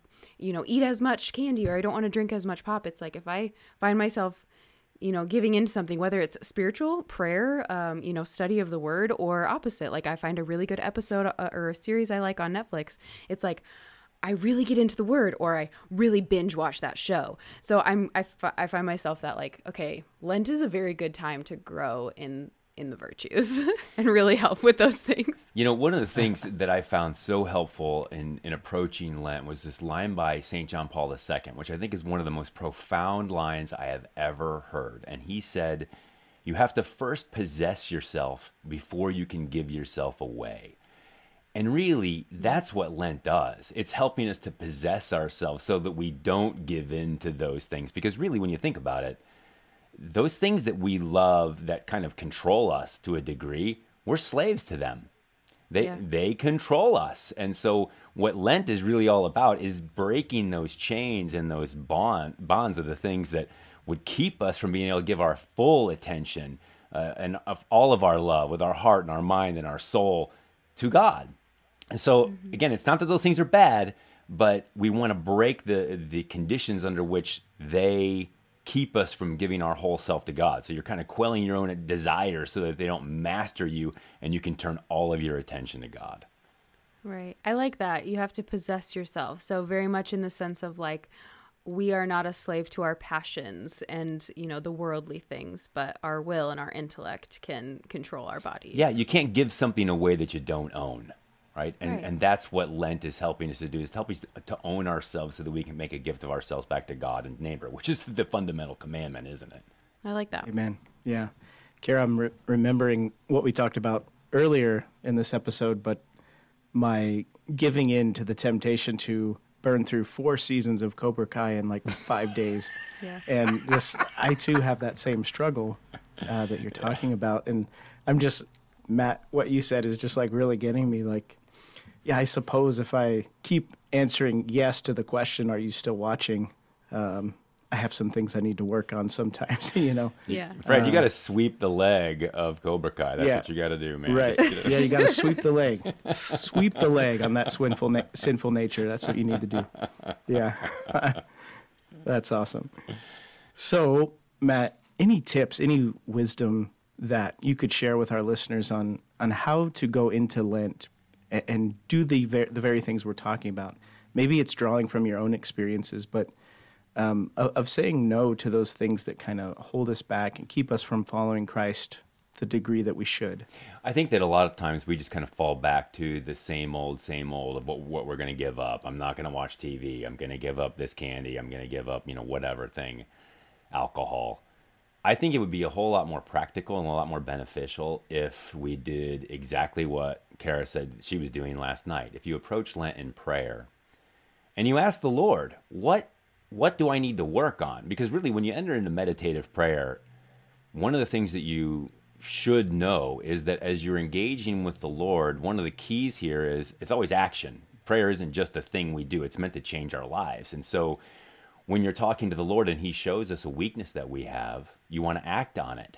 eat as much candy, or I don't want to drink as much pop. It's like, if I find myself, giving into something, whether it's spiritual, prayer, study of the word, or opposite, like I find a really good episode or a series I like on Netflix. It's like, I really get into the word, or I really binge watch that show. So I find myself that, like, okay, Lent is a very good time to grow in the virtues and really help with those things. One of the things that I found so helpful in approaching Lent was this line by St. John Paul II, which I think is one of the most profound lines I have ever heard. And he said, you have to first possess yourself before you can give yourself away. And really, that's what Lent does. It's helping us to possess ourselves so that we don't give in to those things. Because really, when you think about it, those things that we love that kind of control us to a degree, we're slaves to them. They control us. And so what Lent is really all about is breaking those chains and those bonds of the things that would keep us from being able to give our full attention and of all of our love with our heart and our mind and our soul to God. And so, again, it's not that those things are bad, but we want to break the conditions under which they keep us from giving our whole self to God. So you're kind of quelling your own desires so that they don't master you and you can turn all of your attention to God. Right. I like that. You have to possess yourself. So very much in the sense of, like, we are not a slave to our passions and, the worldly things, but our will and our intellect can control our bodies. Yeah, you can't give something away that you don't own. Right? And that's what Lent is helping us to do, is helping us to own ourselves so that we can make a gift of ourselves back to God and neighbor, which is the fundamental commandment, isn't it? I like that. Amen. Yeah. Kara, I'm remembering what we talked about earlier in this episode, but my giving in to the temptation to burned through 4 seasons of Cobra Kai in like 5 days. Yeah. And I too have that same struggle that you're talking about. And I'm just, Matt, what you said is just like really getting me, like, yeah, I suppose if I keep answering yes to the question, are you still watching? I have some things I need to work on sometimes, you know. Yeah. Fred, you got to sweep the leg of Cobra Kai. That's what you got to do, man. Right. Yeah, you got to sweep the leg. Sweep the leg on that sinful nature. That's what you need to do. Yeah. That's awesome. So, Matt, any tips, any wisdom that you could share with our listeners on how to go into Lent and do the very things we're talking about? Maybe it's drawing from your own experiences, but of saying no to those things that kind of hold us back and keep us from following Christ the degree that we should. I think that a lot of times we just kind of fall back to the same old of what we're going to give up. I'm not going to watch TV. I'm going to give up this candy. I'm going to give up, whatever thing, alcohol. I think it would be a whole lot more practical and a lot more beneficial if we did exactly what Kara said she was doing last night. If you approach Lent in prayer and you ask the Lord, what do I need to work on? Because really, when you enter into meditative prayer, one of the things that you should know is that as you're engaging with the Lord, one of the keys here is it's always action. Prayer isn't just a thing we do. It's meant to change our lives. And so when you're talking to the Lord and he shows us a weakness that we have, you want to act on it.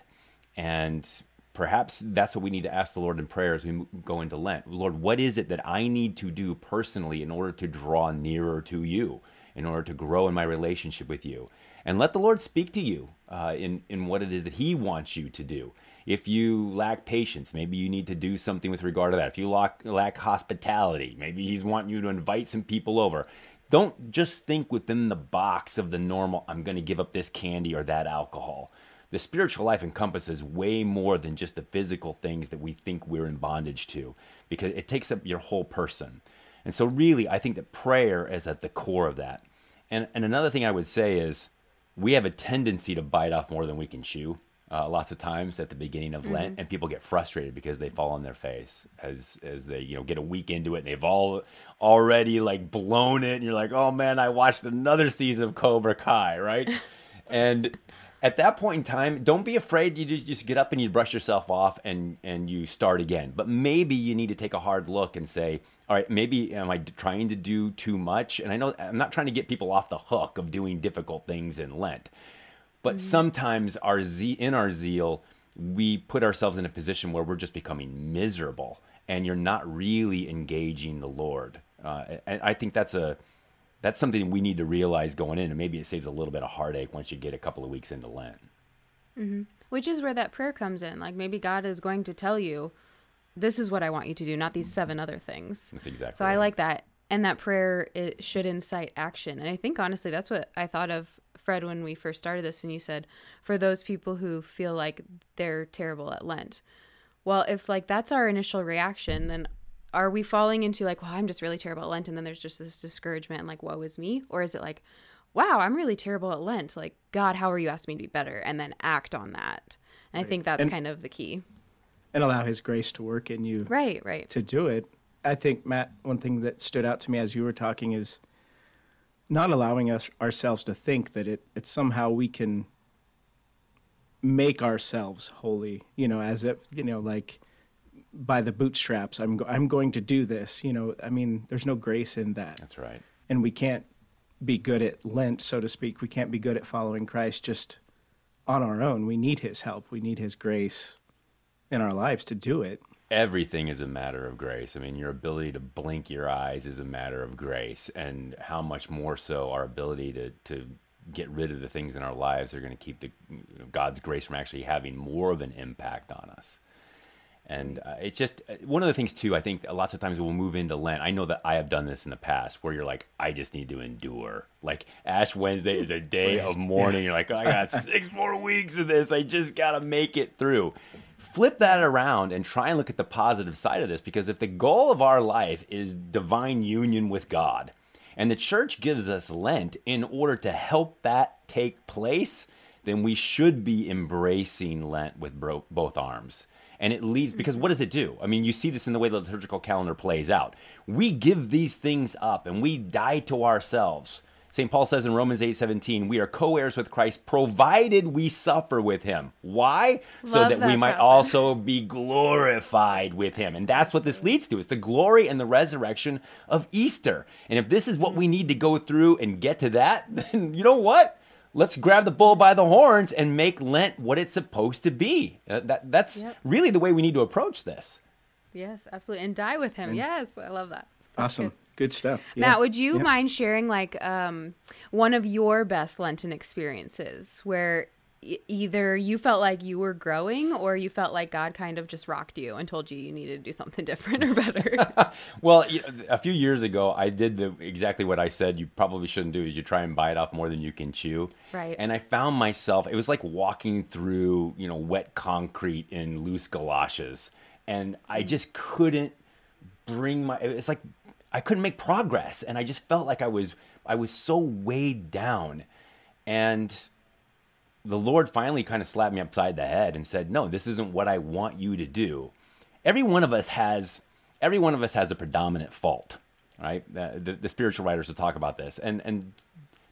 And perhaps that's what we need to ask the Lord in prayer as we go into Lent. Lord, what is it that I need to do personally in order to draw nearer to you? In order to grow in my relationship with you. And let the Lord speak to you in what it is that he wants you to do. If you lack patience, maybe you need to do something with regard to that. If you lack hospitality, maybe he's wanting you to invite some people over. Don't just think within the box of the normal, I'm going to give up this candy or that alcohol. The spiritual life encompasses way more than just the physical things that we think we're in bondage to, because it takes up your whole person. And so really, I think that prayer is at the core of that. And another thing I would say is we have a tendency to bite off more than we can chew lots of times at the beginning of Lent, and people get frustrated because they fall on their face as they get a week into it and they've already blown it, and you're like, oh man, I watched another season of Cobra Kai, right? And at that point in time, don't be afraid. You just get up and you brush yourself off and you start again. But maybe you need to take a hard look and say, all right, maybe am I trying to do too much? And I know I'm not trying to get people off the hook of doing difficult things in Lent. But sometimes in our zeal, we put ourselves in a position where we're just becoming miserable and you're not really engaging the Lord. And I think that's something we need to realize going in, and maybe it saves a little bit of heartache once you get a couple of weeks into Lent. Mm-hmm. Which is where that prayer comes in. Maybe God is going to tell you, this is what I want you to do, not these seven other things. That's exactly. So right. I like that. And that prayer, it should incite action. And I think, honestly, that's what I thought of, Fred, when we first started this, and you said, for those people who feel like they're terrible at Lent. Well, if that's our initial reaction, then are we falling into I'm just really terrible at Lent, and then there's just this discouragement and woe is me? Or is it wow, I'm really terrible at Lent. God, how are you asking me to be better? And then act on that. And right. I think that's kind of the key. And allow his grace to work in you right. to do it. I think, Matt, one thing that stood out to me as you were talking is not allowing ourselves to think that it's somehow we can make ourselves holy, as if, by the bootstraps, I'm going to do this. There's no grace in that. That's right. And we can't be good at Lent, so to speak. We can't be good at following Christ just on our own. We need his help. We need his grace in our lives to do it. Everything is a matter of grace. Your ability to blink your eyes is a matter of grace, and how much more so our ability to get rid of the things in our lives are going to keep God's grace from actually having more of an impact on us. And it's just one of the things, too, I think lots of times we'll move into Lent. I know that I have done this in the past where you're like, I just need to endure. Ash Wednesday is a day of mourning. You're like, I got 6 more weeks of this. I just got to make it through. Flip that around and try and look at the positive side of this, because if the goal of our life is divine union with God, and the church gives us Lent in order to help that take place, then we should be embracing Lent with both arms. And it leads, because what does it do? You see this in the way the liturgical calendar plays out. We give these things up and we die to ourselves. St. Paul says in Romans 8:17, we are co-heirs with Christ, provided we suffer with him. Why? So that we might also be glorified with him. And that's what this leads to. It's the glory and the resurrection of Easter. And if this is what we need to go through and get to that, then you know what? let's grab the bull by the horns and make Lent what it's supposed to be. That's yep. really the way we need to approach this. Yes, absolutely. And die with him. And yes, I love that. That's awesome. Good stuff. Yeah. Matt, would you mind sharing like one of your best Lenten experiences where either you felt like you were growing or you felt like God kind of just rocked you and told you you needed to do something different or better? Well, a few years ago, I did exactly what I said you probably shouldn't do is you try and bite off more than you can chew. Right. And I found myself, it was like walking through, wet concrete in loose galoshes. And I just couldn't it's like I couldn't make progress. And I just felt like I was so weighed down. And the Lord finally kind of slapped me upside the head and said, no, this isn't what I want you to do. Every one of us has a predominant fault, right? The spiritual writers will talk about this. And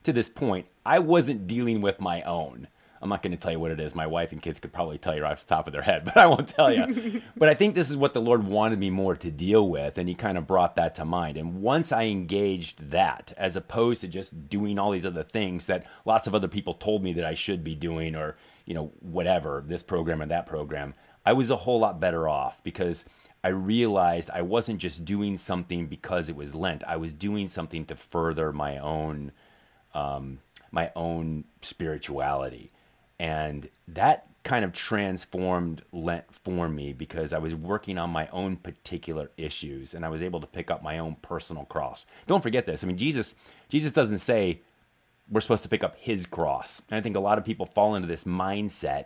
to this point, I wasn't dealing with my own. I'm not going to tell you what it is. My wife and kids could probably tell you off the top of their head, but I won't tell you. But I think this is what the Lord wanted me more to deal with, and he kind of brought that to mind. And once I engaged that, as opposed to just doing all these other things that lots of other people told me that I should be doing or, whatever, this program or that program, I was a whole lot better off because I realized I wasn't just doing something because it was Lent. I was doing something to further my own spirituality. And that kind of transformed Lent for me because I was working on my own particular issues and I was able to pick up my own personal cross. Don't forget this. I mean, Jesus doesn't say we're supposed to pick up his cross. And I think a lot of people fall into this mindset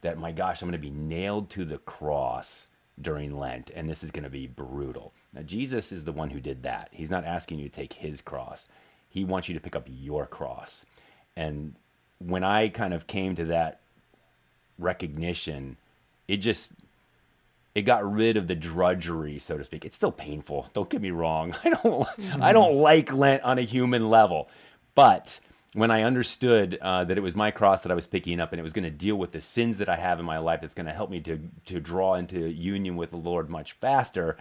that, my gosh, I'm going to be nailed to the cross during Lent and this is going to be brutal. Now, Jesus is the one who did that. He's not asking you to take his cross. He wants you to pick up your cross. And when I kind of came to that recognition, it got rid of the drudgery, so to speak. It's still painful. Don't get me wrong. I don't like Lent on a human level. But when I understood that it was my cross that I was picking up and it was going to deal with the sins that I have in my life, that's going to help me to draw into union with the Lord much faster,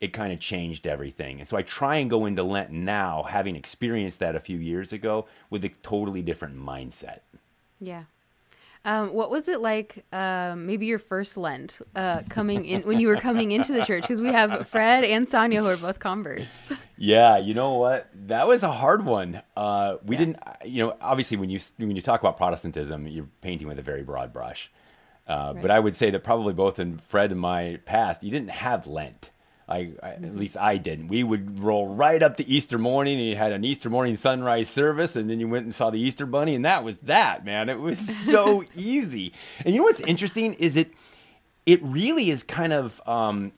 it kind of changed everything. And so I try and go into Lent now, having experienced that a few years ago, with a totally different mindset. Yeah. What was it like, maybe your first Lent, coming in when you were coming into the church? Because we have Fred and Sonja who are both converts. Yeah, you know what? That was a hard one. We didn't, obviously when you talk about Protestantism, you're painting with a very broad brush. Right. But I would say that probably both in Fred and my past, you didn't have Lent. At least I didn't. We would roll right up to Easter morning, and you had an Easter morning sunrise service, and then you went and saw the Easter bunny, and that was that, man. It was so easy. And you know what's interesting is it really is kind of,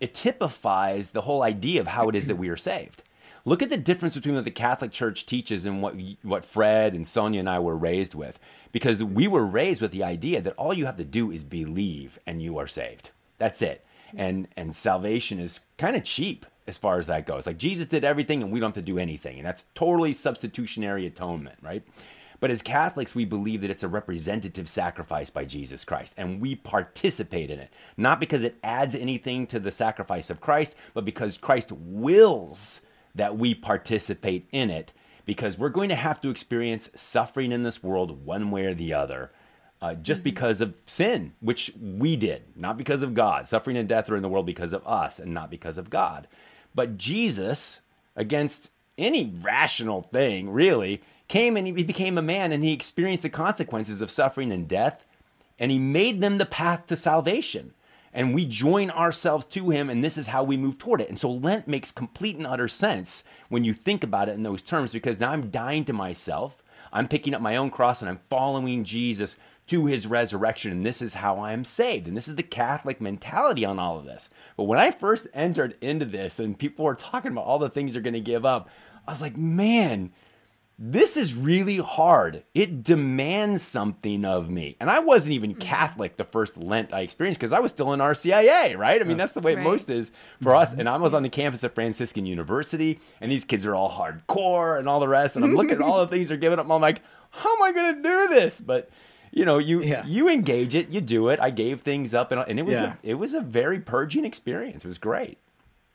it typifies the whole idea of how it is that we are saved. Look at the difference between what the Catholic Church teaches and what Fred and Sonja and I were raised with, because we were raised with the idea that all you have to do is believe, and you are saved. That's it. And salvation is kind of cheap as far as that goes. Like Jesus did everything and we don't have to do anything. And that's totally substitutionary atonement, right? But as Catholics, we believe that it's a representative sacrifice by Jesus Christ. And we participate in it. Not because it adds anything to the sacrifice of Christ, but because Christ wills that we participate in it. Because we're going to have to experience suffering in this world one way or the other. Just because of sin, which we did, not because of God. Suffering and death are in the world because of us and not because of God. But Jesus, against any rational thing, really, came and he became a man and he experienced the consequences of suffering and death, and he made them the path to salvation. And we join ourselves to him, and this is how we move toward it. And so Lent makes complete and utter sense when you think about it in those terms, because now I'm dying to myself, I'm picking up my own cross, and I'm following Jesus to his resurrection, and this is how I am saved. And this is the Catholic mentality on all of this. But when I first entered into this and people were talking about all the things you're going to give up, I was like, man, this is really hard. It demands something of me. And I wasn't even Catholic the first Lent I experienced because I was still in RCIA, right? I mean, that's the way it most is for us. And I was on the campus of Franciscan University, and these kids are all hardcore and all the rest. And I'm looking at all the things they're giving up. And I'm like, how am I going to do this? But you engage it, you do it. I gave things up, and it was it was a very purging experience. It was great.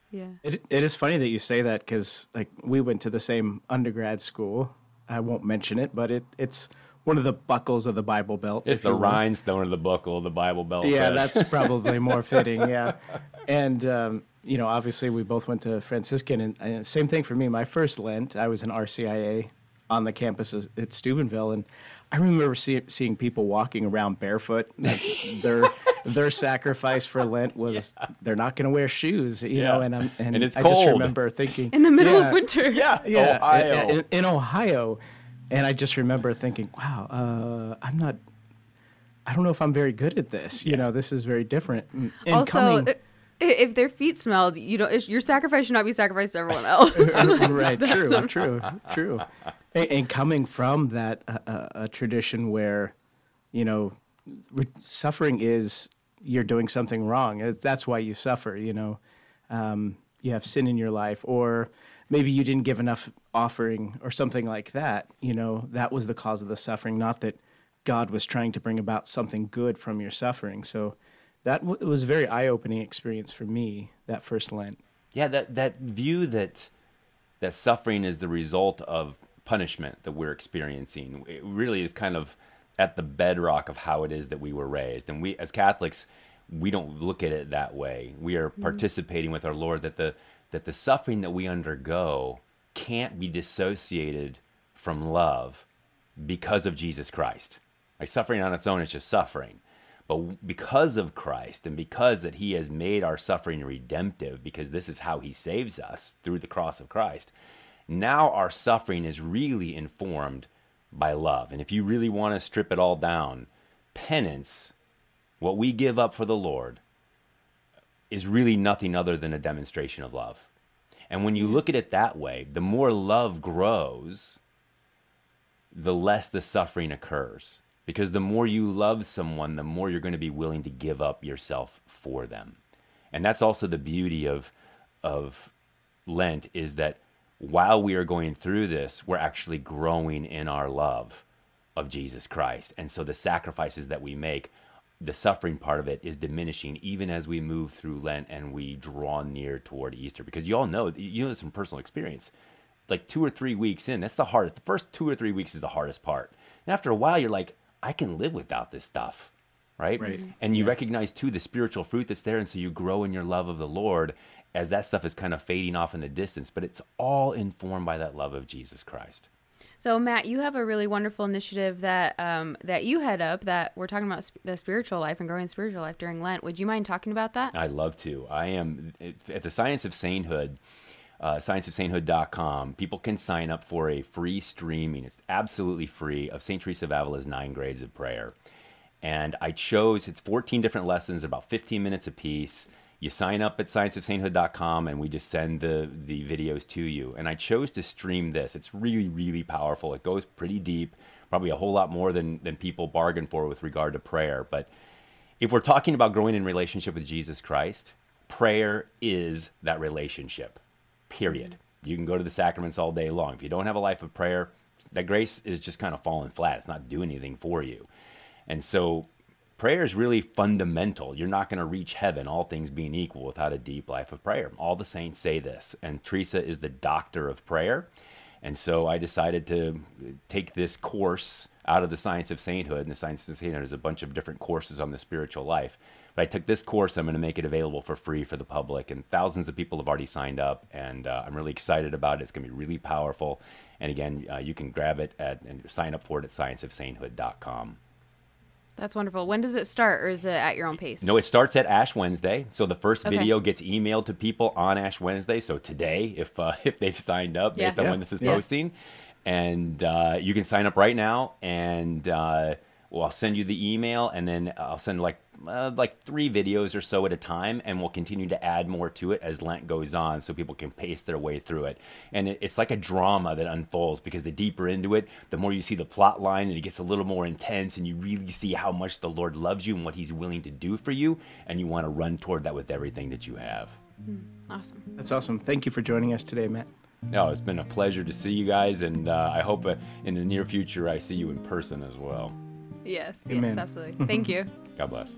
Yeah, it is funny that you say that because like we went to the same undergrad school. I won't mention it, but it's one of the buckles of the Bible Belt. It's the rhinestone of the buckle of the Bible Belt. Yeah, that's probably more fitting, yeah. And, you know, obviously we both went to Franciscan, and same thing for me. My first Lent, I was in RCIA on the campus at Steubenville, and I remember seeing people walking around barefoot. Like their sacrifice for Lent was they're not going to wear shoes, you know. And it's cold. I just remember thinking in the middle of winter. Yeah, Ohio. In Ohio, and I just remember thinking, wow, I'm not. I don't know if I'm very good at this. You know, this is very different. And also, if their feet smelled, you know, your sacrifice should not be sacrificed to everyone else. Right? True. And coming from that a tradition where, you know, suffering is you're doing something wrong. That's why you suffer, you know. You have sin in your life, or maybe you didn't give enough offering or something like that. You know, that was the cause of the suffering, not that God was trying to bring about something good from your suffering. So that was a very eye-opening experience for me, that first Lent. Yeah, that view that suffering is the result of punishment that we're experiencing, it really is kind of at the bedrock of how it is that we were raised. And we, as Catholics, we don't look at it that way. We are participating with our Lord that the suffering that we undergo can't be dissociated from love because of Jesus Christ. Like, suffering on its own is just suffering. But because of Christ, and because that he has made our suffering redemptive, because this is how he saves us, through the cross of Christ, now our suffering is really informed by love. And if you really want to strip it all down, penance, what we give up for the Lord, is really nothing other than a demonstration of love. And when you look at it that way, the more love grows, the less the suffering occurs. Because the more you love someone, the more you're going to be willing to give up yourself for them. And that's also the beauty of Lent, is that while we are going through this, we're actually growing in our love of Jesus Christ. And so the sacrifices that we make, the suffering part of it is diminishing even as we move through Lent and we draw near toward Easter. Because you know this from personal experience, like 2 or 3 weeks in, that's the hardest. The first 2 or 3 weeks is the hardest part. And after a while, you're like, I can live without this stuff, right? And you recognize, too, the spiritual fruit that's there. And so you grow in your love of the Lord as that stuff is kind of fading off in the distance, but it's all informed by that love of Jesus Christ. So, Matt, you have a really wonderful initiative that you head up, that we're talking about the spiritual life and growing spiritual life during Lent. Would you mind talking about that? I'd love to. I am at the Science of Sainthood, scienceofsainthood.com. People can sign up for a free streaming. It's absolutely free, of St. Teresa of Avila's 9 grades of prayer. And I chose, it's 14 different lessons, about 15 minutes apiece. You sign up at scienceofsainthood.com, and we just send the videos to you. And I chose to stream this. It's really, really powerful. It goes pretty deep, probably a whole lot more than people bargain for with regard to prayer. But if we're talking about growing in relationship with Jesus Christ, prayer is that relationship, period. You can go to the sacraments all day long. If you don't have a life of prayer, that grace is just kind of falling flat. It's not doing anything for you. And so prayer is really fundamental. You're not going to reach heaven, all things being equal, without a deep life of prayer. All the saints say this, and Teresa is the doctor of prayer. And so I decided to take this course out of the Science of Sainthood, and the Science of Sainthood is a bunch of different courses on the spiritual life. But I took this course. I'm going to make it available for free for the public, and thousands of people have already signed up, and I'm really excited about it. It's going to be really powerful. And again, you can grab it and sign up for it at scienceofsainthood.com. That's wonderful. When does it start, or is it at your own pace? No, it starts at Ash Wednesday. So the first video gets emailed to people on Ash Wednesday. So today, if they've signed up based on when this is posting. And you can sign up right now, and I'll send you the email, and then I'll send like 3 videos or so at a time, and we'll continue to add more to it as Lent goes on, so people can pace their way through it. And it's like a drama that unfolds, because the deeper into it, the more you see the plot line, and it gets a little more intense, and you really see how much the Lord loves you and what he's willing to do for you, and you want to run toward that with everything that you have. Awesome. That's awesome. Thank you for joining us today, Matt. No, it's been a pleasure to see you guys, and I hope in the near future I see you in person as well. Yes, absolutely. Thank you. God bless.